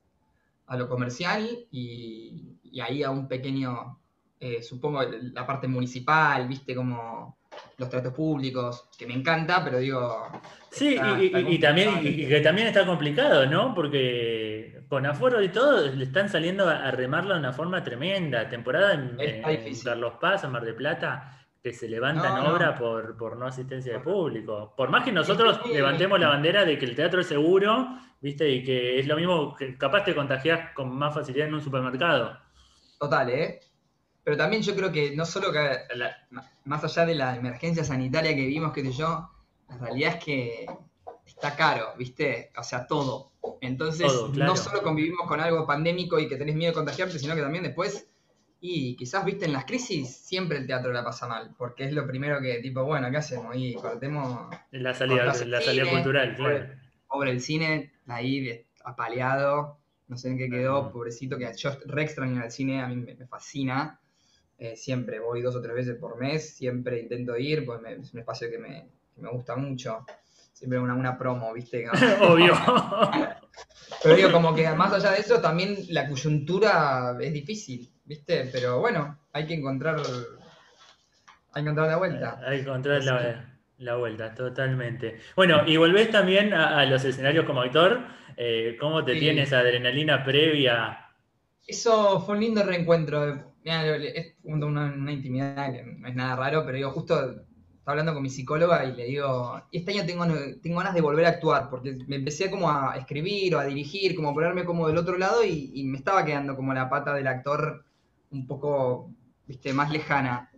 a lo comercial y, y ahí a un pequeño, eh, supongo, la parte municipal, viste, como los tratos públicos, que me encanta, pero digo... Sí, está, y, está y, y, también, y que también está complicado, ¿no? Porque con aforo y todo, le están saliendo a remarlo de una forma tremenda. Temporada en, en Carlos Paz, en Mar del Plata... que se levantan no, obra no. Por, por no asistencia de público. Por más que nosotros sí, sí, levantemos sí. la bandera de que el teatro es seguro, ¿viste? Y que es lo mismo, que capaz te contagiás con más facilidad en un supermercado. Total, ¿eh? Pero también yo creo que no solo que, la, más allá de la emergencia sanitaria que vimos, qué sé yo, la realidad es que está caro, ¿viste? O sea, todo. Entonces, todo, claro. No solo convivimos con algo pandémico y que tenés miedo de contagiarte, sino que también después... Y quizás, viste, en las crisis siempre el teatro la pasa mal, porque es lo primero que, tipo, bueno, ¿qué hacemos? Y cortemos... La salida, la salida cultural, claro. Pobre el cine, ahí apaleado, no sé en qué quedó, pobrecito, que yo re extraño el cine, a mí me, me fascina. Eh, siempre voy dos o tres veces por mes, siempre intento ir, pues me, es un espacio que me, que me gusta mucho. Siempre una, una promo, viste. Obvio. Pero digo, como que más allá de eso, también la coyuntura es difícil, ¿viste? Pero bueno, hay que encontrar, hay que encontrar la vuelta. Hay que encontrar la, la vuelta, totalmente. Bueno, y volvés también a, a los escenarios como actor. Eh, ¿Cómo te sí. tiene esa adrenalina previa? Eso fue un lindo reencuentro. Mirá, es una, una intimidad que no es nada raro, pero digo, justo estaba hablando con mi psicóloga y le digo, este año tengo, tengo ganas de volver a actuar, porque me empecé como a escribir o a dirigir, como a ponerme como del otro lado y, y me estaba quedando como la pata del actor un poco, viste, más lejana.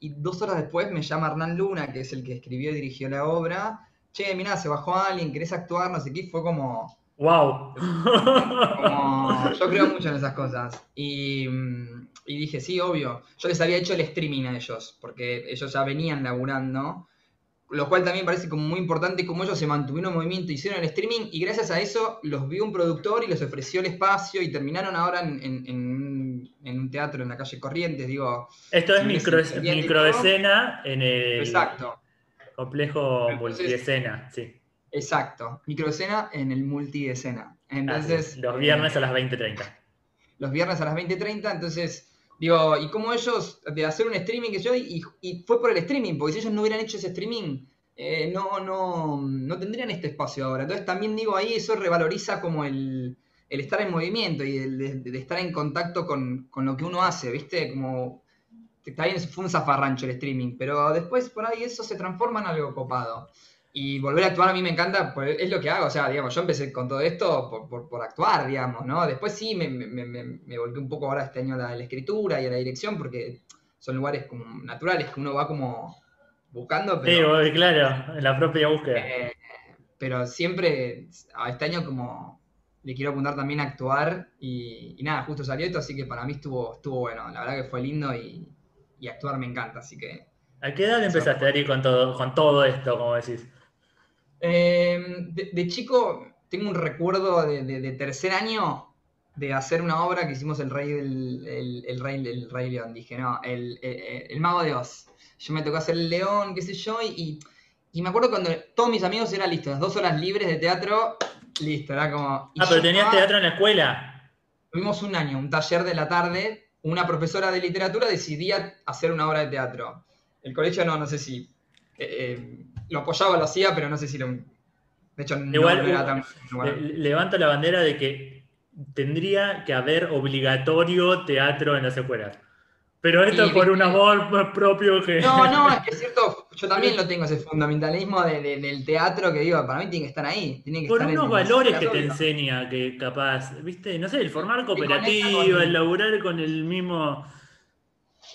Y dos horas después me llama Hernán Luna, que es el que escribió y dirigió la obra. Che, mirá, se bajó alguien, ¿querés actuar? No sé qué. Fue como... ¡Wow! Como, yo creo mucho en esas cosas. Y, y dije, sí, obvio. Yo les había hecho el streaming a ellos, porque ellos ya venían laburando, lo cual también parece como muy importante, como ellos se mantuvieron en movimiento, hicieron el streaming, y gracias a eso los vio un productor y les ofreció el espacio, y terminaron ahora en, en, en, en un teatro en la calle Corrientes, digo... Esto es microescena en el Exacto. complejo multiescena, sí. Exacto, microescena en el multiescena. Entonces, ah, sí. Los viernes eh, a las veinte treinta. Los viernes a las veinte treinta, entonces, digo, y como ellos, de hacer un streaming que yo, y, y fue por el streaming, porque si ellos no hubieran hecho ese streaming, eh, no, no, no tendrían este espacio ahora. Entonces también digo, ahí eso revaloriza como el, el estar en movimiento y el de, de estar en contacto con, con lo que uno hace, ¿viste? Como, está bien, fue un zafarrancho el streaming, pero después por ahí eso se transforma en algo copado. Y volver a actuar a mí me encanta, pues es lo que hago, o sea, digamos, yo empecé con todo esto por, por, por actuar, digamos, ¿no? Después sí, me, me, me, me volqué un poco ahora este año a la, la escritura y a la dirección, porque son lugares como naturales que uno va como buscando, pero... Sí, claro, en la propia búsqueda. Eh, pero siempre, a este año como le quiero apuntar también a actuar, y, y nada, justo salió esto, así que para mí estuvo, estuvo bueno, la verdad que fue lindo y, y actuar me encanta, así que... ¿A qué edad empezaste, Ari, con todo, con todo esto, como decís? Eh, de, de chico tengo un recuerdo de, de, de tercer año de hacer una obra que hicimos el Rey del el, el Rey el Rey León, dije, no, el, el, el Mago de Oz. Yo me tocó hacer el León, qué sé yo, y, y me acuerdo cuando todos mis amigos eran listos, las dos horas libres de teatro, listo, era como... Ah, pero tenías estaba, teatro en la escuela. Tuvimos un año, un taller de la tarde, una profesora de literatura decidía hacer una obra de teatro. El colegio no, no sé si... Eh, eh, lo apoyaba, lo hacía, pero no sé si lo... De hecho, no Igual, era tan... Bueno. Levanto la bandera de que tendría que haber obligatorio teatro en las escuelas. Pero esto y, por un amor más propio que... No, no, es que es cierto, yo también lo tengo, ese fundamentalismo de, de, del teatro que digo, para mí tiene que estar ahí. Tiene que por estar unos valores que te enseña, que capaz, viste, no sé, el formar cooperativa, el laburar con el mismo...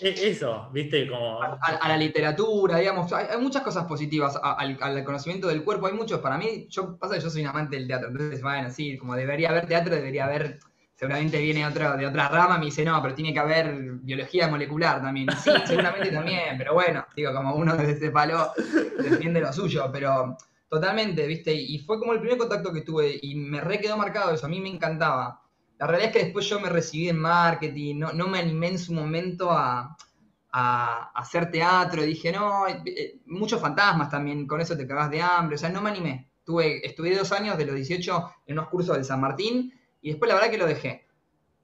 Eso, viste, como... A, a, a la literatura, digamos, hay, hay muchas cosas positivas, a, al, al conocimiento del cuerpo, hay muchos, para mí, yo pasa que yo soy un amante del teatro, entonces, bueno, sí, como debería haber teatro, debería haber, seguramente viene otro, de otra rama, me dice, no, pero tiene que haber biología molecular también, sí, seguramente también, pero bueno, digo, como uno desde ese palo defiende lo suyo, pero totalmente, viste, y fue como el primer contacto que tuve, y me re quedó marcado eso, a mí me encantaba. La realidad es que después yo me recibí en marketing, no, no me animé en su momento a, a, a hacer teatro, dije, no, eh, muchos fantasmas también, con eso te cagás de hambre, o sea, no me animé. Tuve, estuve dos años de los dieciocho en unos cursos del San Martín, y después la verdad que lo dejé.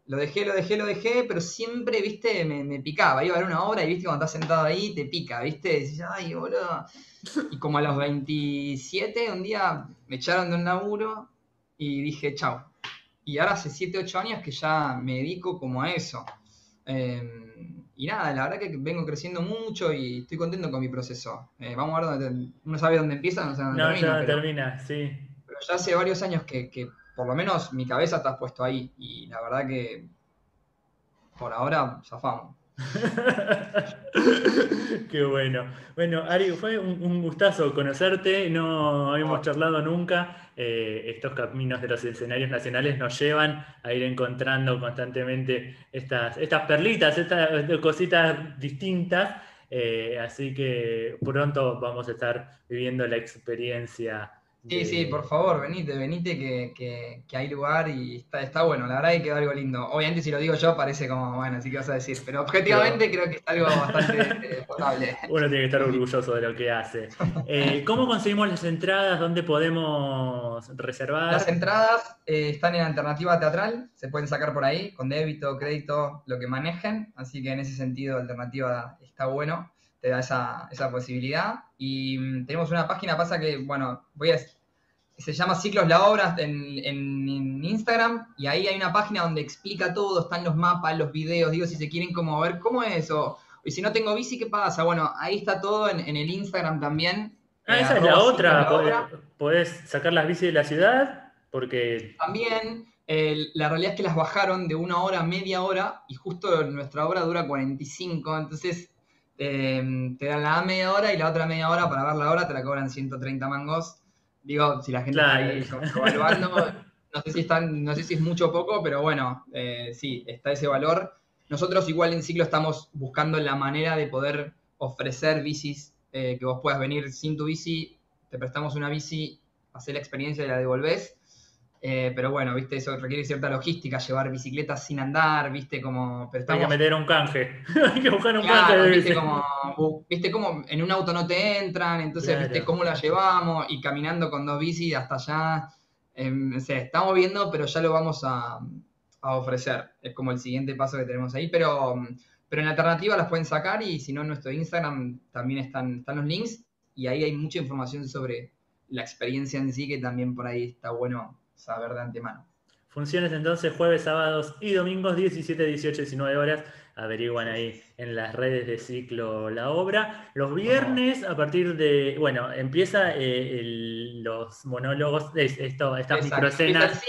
Lo dejé, lo dejé, lo dejé, pero siempre, viste, me, me picaba. Iba a ver una obra y, viste, cuando estás sentado ahí, te pica, viste, decís, ay, boludo. Y como a los veintisiete, un día me echaron de un laburo y dije, chau. Y ahora hace siete, ocho años que ya me dedico como a eso. Eh, y nada, la verdad que vengo creciendo mucho y estoy contento con mi proceso. Eh, vamos a ver, dónde uno sabe dónde empieza, no sabe dónde no, termina. No, ya pero, termina, sí. Pero ya hace varios años que, que por lo menos mi cabeza está puesto ahí. Y la verdad que por ahora zafamos. Qué bueno. Bueno, Ari, fue un, un gustazo conocerte, no habíamos charlado nunca. Eh, estos caminos de los escenarios nacionales nos llevan a ir encontrando constantemente estas, estas perlitas, estas cositas distintas, eh, así que pronto vamos a estar viviendo la experiencia. Sí, sí, por favor, venite, venite, que, que, que hay lugar y está, está bueno, la verdad que quedó algo lindo. Obviamente si lo digo yo parece como, bueno, así que vas a decir, pero objetivamente creo que es algo bastante eh, potable. Uno tiene que estar orgulloso de lo que hace. Eh, ¿Cómo conseguimos las entradas? ¿Dónde podemos reservar? Las entradas eh, están en Alternativa Teatral, se pueden sacar por ahí, con débito, crédito, lo que manejen, así que en ese sentido Alternativa está bueno. Te da esa, esa posibilidad, y tenemos una página, pasa que, bueno, voy a, se llama Ciclos la Obra en, en, en Instagram, y ahí hay una página donde explica todo, están los mapas, los videos, digo, si se quieren como ver cómo es, o y si no tengo bici, ¿qué pasa? Bueno, ahí está todo en, en el Instagram también. Ah, eh, esa es la otra, podés, podés sacar las bicis de la ciudad, porque... También, eh, la realidad es que las bajaron de una hora a media hora, y justo nuestra obra dura cuarenta y cinco, entonces... Eh, te dan la media hora y la otra media hora para ver la hora te la cobran ciento treinta mangos. Digo, si la gente claro. está evaluando, no sé si están, no sé si es mucho o poco, pero bueno, eh, sí, está ese valor. Nosotros igual en Ciclo estamos buscando la manera de poder ofrecer bicis, eh, que vos puedas venir sin tu bici, te prestamos una bici, hacés la experiencia y la devolvés. Eh, pero bueno, viste, eso requiere cierta logística, llevar bicicletas sin andar, viste, como... Pero estamos... Hay que meter un canje, hay que buscar un claro, canje de bici. Viste, como, viste como en un auto no te entran, entonces claro. viste cómo la llevamos, y caminando con dos bicis hasta allá, eh, o sea, estamos viendo, pero ya lo vamos a, a ofrecer, es como el siguiente paso que tenemos ahí, pero, pero en Alternativa las pueden sacar, y si no en nuestro Instagram también están, están los links, y ahí hay mucha información sobre la experiencia en sí, que también por ahí está bueno saber de antemano. Funciones entonces jueves, sábados y domingos, diecisiete, dieciocho, diecinueve horas. Averiguan ahí en las redes de Ciclo la Obra. Los viernes a partir de, bueno, empieza eh, el, los monólogos, es, esto, estas microescenas.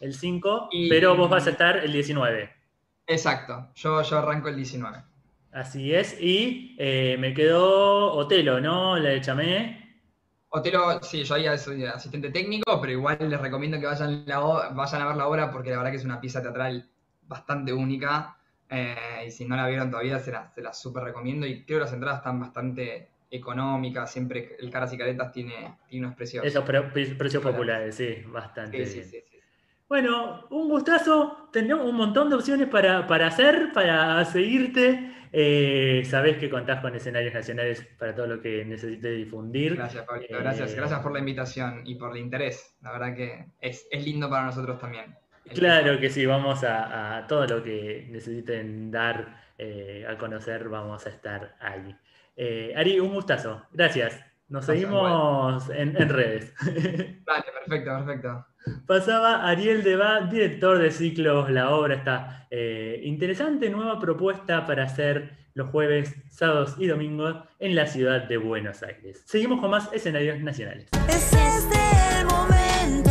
el cinco, y... pero vos vas a estar el diecinueve. Exacto, yo, yo arranco el diecinueve. Así es, y eh, me quedó Otelo, ¿no? La de Chamé. Otelo, sí, yo ahí soy asistente técnico, pero igual les recomiendo que vayan, la, vayan a ver la obra, porque la verdad que es una pieza teatral bastante única, eh, y si no la vieron todavía se la, se la súper recomiendo, y creo que las entradas están bastante económicas, siempre el Caras y Caretas tiene, tiene unos precios. Esos pre pre precios populares, sí, bastante. Sí, sí, sí, sí. Bueno, un gustazo, tenemos un montón de opciones para, para hacer, para seguirte. Eh, sabés que contás con Escenarios Nacionales para todo lo que necesites difundir. Gracias, Pablito, eh, gracias, gracias por la invitación y por el interés, la verdad que es, es lindo para nosotros también. Claro que sí, vamos a, a todo lo que necesiten dar eh, a conocer, vamos a estar ahí. eh, Ari, un gustazo, gracias, nos gracias, seguimos bueno. en, en redes. Vale, perfecto, perfecto. Pasaba Ariel Dabbah, director de Ciclos la Obra, esta eh, interesante nueva propuesta para hacer los jueves, sábados y domingos en la ciudad de Buenos Aires. Seguimos con más escenarios nacionales. Es este el momento.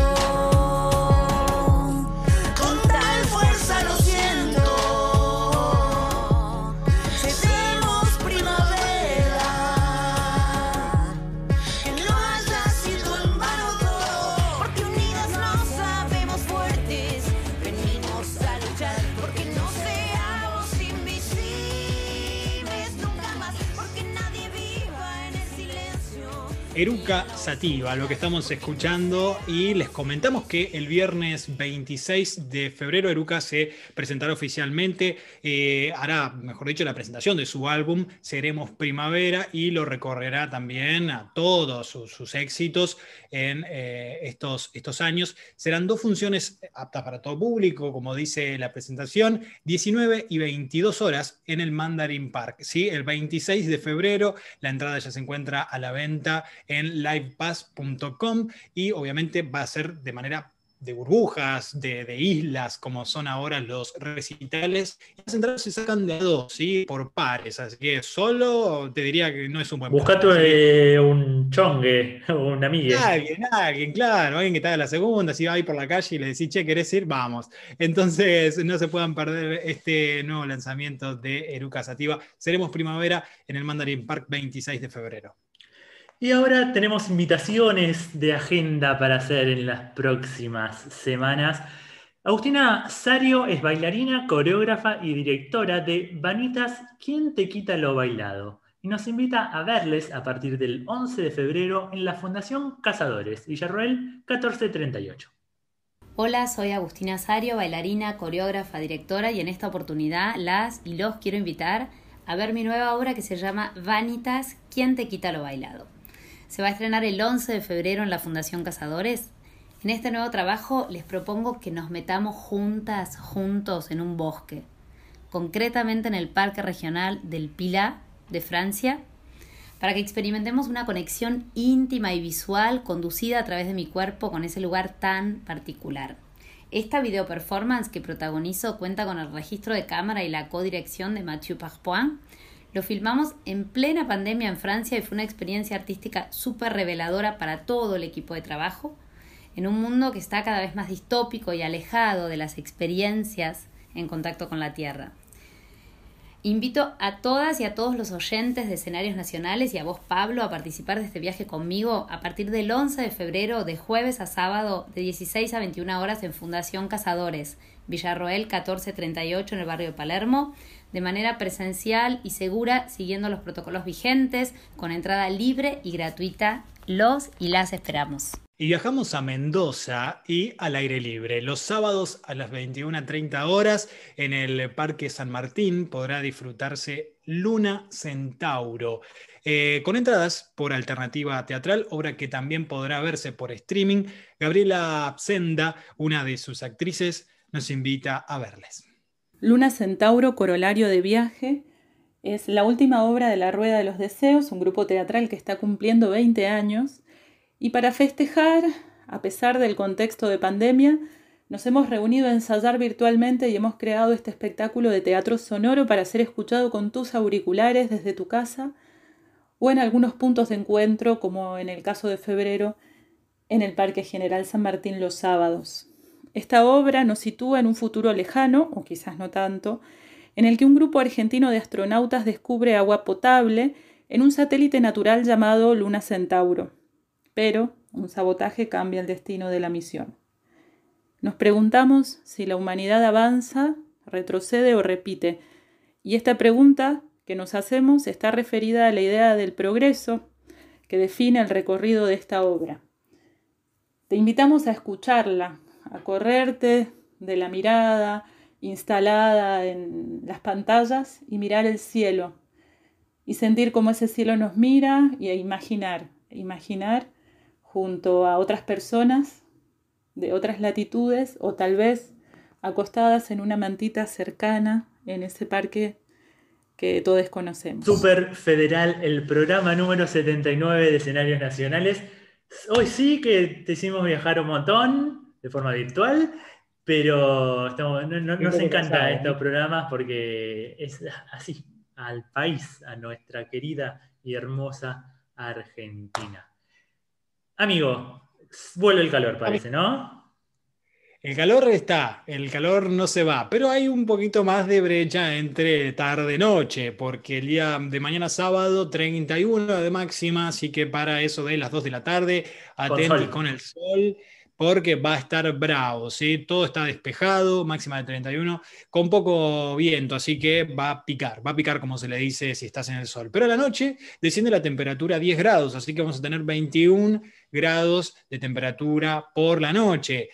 Eruca Sativa, lo que estamos escuchando, y les comentamos que el viernes veintiséis de febrero Eruca se presentará oficialmente, eh, hará, mejor dicho, la presentación de su álbum Seremos Primavera, y lo recorrerá también a todos sus, sus éxitos en eh, estos, estos años. Serán dos funciones aptas para todo público, como dice la presentación, diecinueve y veintidós horas en el Mandarin Park, ¿sí? El veintiséis de febrero la entrada ya se encuentra a la venta en livepass punto com, y obviamente va a ser de manera de burbujas, de, de islas, como son ahora los recitales, y las entradas se sacan de a dos, ¿sí? Por pares, así que solo te diría que no es un buen... Buscate par, eh, ¿sí? un chongue, un amigo. Alguien, alguien, claro, alguien que está en la segunda, si va ahí por la calle y le decís, che, ¿querés ir? Vamos. Entonces, no se puedan perder este nuevo lanzamiento de Eruca Sativa. Seremos Primavera en el Mandarin Park, veintiséis de febrero. Y ahora tenemos invitaciones de agenda para hacer en las próximas semanas. Agustina Sario es bailarina, coreógrafa y directora de Vanitas, ¿Quién te quita lo bailado? Y nos invita a verles a partir del once de febrero en la Fundación Cazadores, Villarroel mil cuatrocientos treinta y ocho. Hola, soy Agustina Sario, bailarina, coreógrafa, directora, y en esta oportunidad las y los quiero invitar a ver mi nueva obra que se llama Vanitas, ¿Quién te quita lo bailado? Se va a estrenar el once de febrero en la Fundación Cazadores. En este nuevo trabajo les propongo que nos metamos juntas, juntos, en un bosque, concretamente en el Parque Regional del Pilat de Francia, para que experimentemos una conexión íntima y visual conducida a través de mi cuerpo con ese lugar tan particular. Esta video performance que protagonizo cuenta con el registro de cámara y la codirección de Mathieu Parpoint. Lo filmamos en plena pandemia en Francia y fue una experiencia artística súper reveladora para todo el equipo de trabajo, en un mundo que está cada vez más distópico y alejado de las experiencias en contacto con la tierra. Invito a todas y a todos los oyentes de Escenarios Nacionales y a vos, Pablo, a participar de este viaje conmigo a partir del once de febrero, de jueves a sábado, de dieciséis a veintiuna horas en Fundación Cazadores, Villarroel mil cuatrocientos treinta y ocho, en el barrio de Palermo, de manera presencial y segura, siguiendo los protocolos vigentes, con entrada libre y gratuita. Los y las esperamos. Y viajamos a Mendoza y al aire libre. Los sábados a las veintiuna treinta horas en el Parque San Martín podrá disfrutarse Luna Centauro, eh, con entradas por Alternativa Teatral, obra que también podrá verse por streaming. Gabriela Senda, una de sus actrices, nos invita a verles. Luna Centauro, corolario de viaje, es la última obra de La Rueda de los Deseos, un grupo teatral que está cumpliendo veinte años. Y para festejar, a pesar del contexto de pandemia, nos hemos reunido a ensayar virtualmente y hemos creado este espectáculo de teatro sonoro para ser escuchado con tus auriculares desde tu casa o en algunos puntos de encuentro, como en el caso de febrero, en el Parque General San Martín los sábados. Esta obra nos sitúa en un futuro lejano, o quizás no tanto, en el que un grupo argentino de astronautas descubre agua potable en un satélite natural llamado Luna Centauro. Pero un sabotaje cambia el destino de la misión. Nos preguntamos si la humanidad avanza, retrocede o repite. Y esta pregunta que nos hacemos está referida a la idea del progreso que define el recorrido de esta obra. Te invitamos a escucharla, a correrte de la mirada instalada en las pantallas y mirar el cielo y sentir cómo ese cielo nos mira y a imaginar, imaginar junto a otras personas de otras latitudes o tal vez acostadas en una mantita cercana en ese parque que todos conocemos. Super federal el programa número setenta y nueve de Escenarios Nacionales. Hoy sí que te hicimos viajar un montón de forma virtual, pero estamos, no, no, nos encantan estos programas porque es así, al país, a nuestra querida y hermosa Argentina. Amigo, vuelve el calor, parece, ¿no? El calor está, el calor no se va, pero hay un poquito más de brecha entre tarde-noche, porque el día de mañana sábado, treinta y uno de máxima, así que para eso de las dos de la tarde, atentos con el sol, porque va a estar bravo, ¿sí? Todo está despejado, máxima de treinta y uno, con poco viento, así que va a picar, va a picar como se le dice si estás en el sol. Pero a la noche desciende la temperatura a diez grados, así que vamos a tener veintiún grados de temperatura por la noche.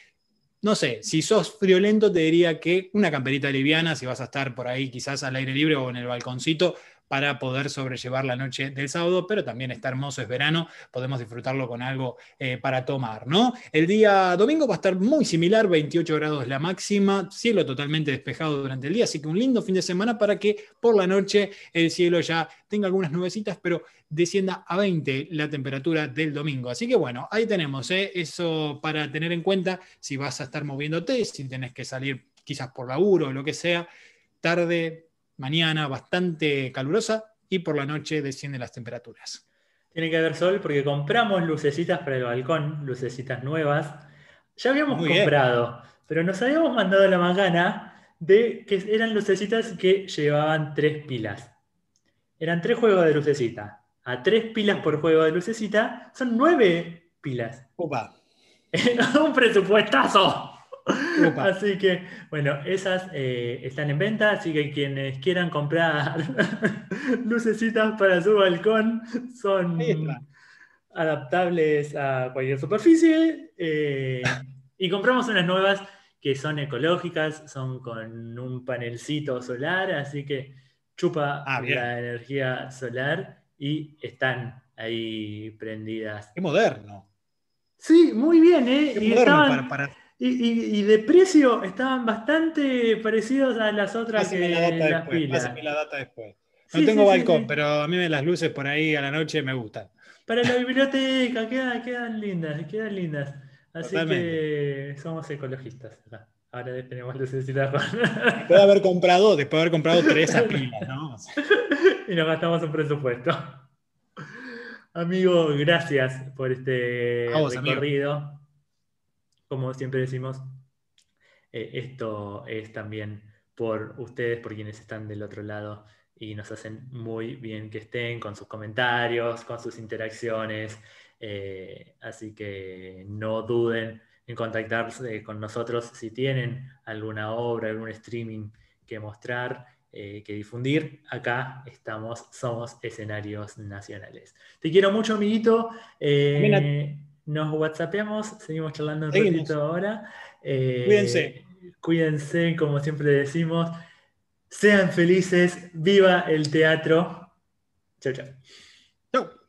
No sé, si sos friolento te diría que una camperita liviana, si vas a estar por ahí quizás al aire libre o en el balconcito, para poder sobrellevar la noche del sábado, pero también está hermoso, es verano, podemos disfrutarlo con algo eh, para tomar, ¿no? El día domingo va a estar muy similar, veintiocho grados la máxima, cielo totalmente despejado durante el día, así que un lindo fin de semana para que por la noche el cielo ya tenga algunas nubecitas, pero descienda a veinte la temperatura del domingo. Así que bueno, ahí tenemos, ¿eh? Eso para tener en cuenta si vas a estar moviéndote, si tenés que salir quizás por laburo o lo que sea, tarde, mañana bastante calurosa y por la noche descienden las temperaturas. Tiene que haber sol porque compramos lucecitas para el balcón, lucecitas nuevas. Ya habíamos Muy comprado, bien. pero nos habíamos mandado la macana de que eran lucecitas que llevaban tres pilas. Eran tres juegos de lucecita. A tres pilas por juego de lucecita son nueve pilas. Opa. Un presupuestazo. Opa. Así que, bueno, esas eh, están en venta, así que quienes quieran comprar lucecitas para su balcón son adaptables a cualquier superficie eh, y compramos unas nuevas que son ecológicas, son con un panelcito solar, así que chupa ah, la energía solar y están ahí prendidas. ¡Qué moderno! Sí, muy bien, ¿eh? Qué y moderno estaban... para... para... Y, y, y de precio estaban bastante parecidos a las otras. Pásame que la data las después, pilas. Pásame la data después. No sí, tengo sí, balcón, sí. pero a mí las luces por ahí a la noche me gustan. Para la biblioteca, quedan, quedan lindas, quedan lindas. Así Totalmente. que somos ecologistas. Ahora tenemos lucecitas. Después de haber comprado, después de haber comprado tres pilas, ¿no? Y nos gastamos un presupuesto. Amigo, gracias por este vos, recorrido. Amigo. Como siempre decimos, eh, esto es también por ustedes, por quienes están del otro lado y nos hacen muy bien que estén con sus comentarios, con sus interacciones. Eh, así que no duden en contactarse con nosotros si tienen alguna obra, algún streaming que mostrar, eh, que difundir. Acá estamos, somos Escenarios Nacionales. Te quiero mucho, amiguito. Eh, Nos whatsappeamos, seguimos charlando un seguimos. ratito ahora. Eh, cuídense. Cuídense, como siempre decimos. Sean felices, viva el teatro. Chau, chau. Chau.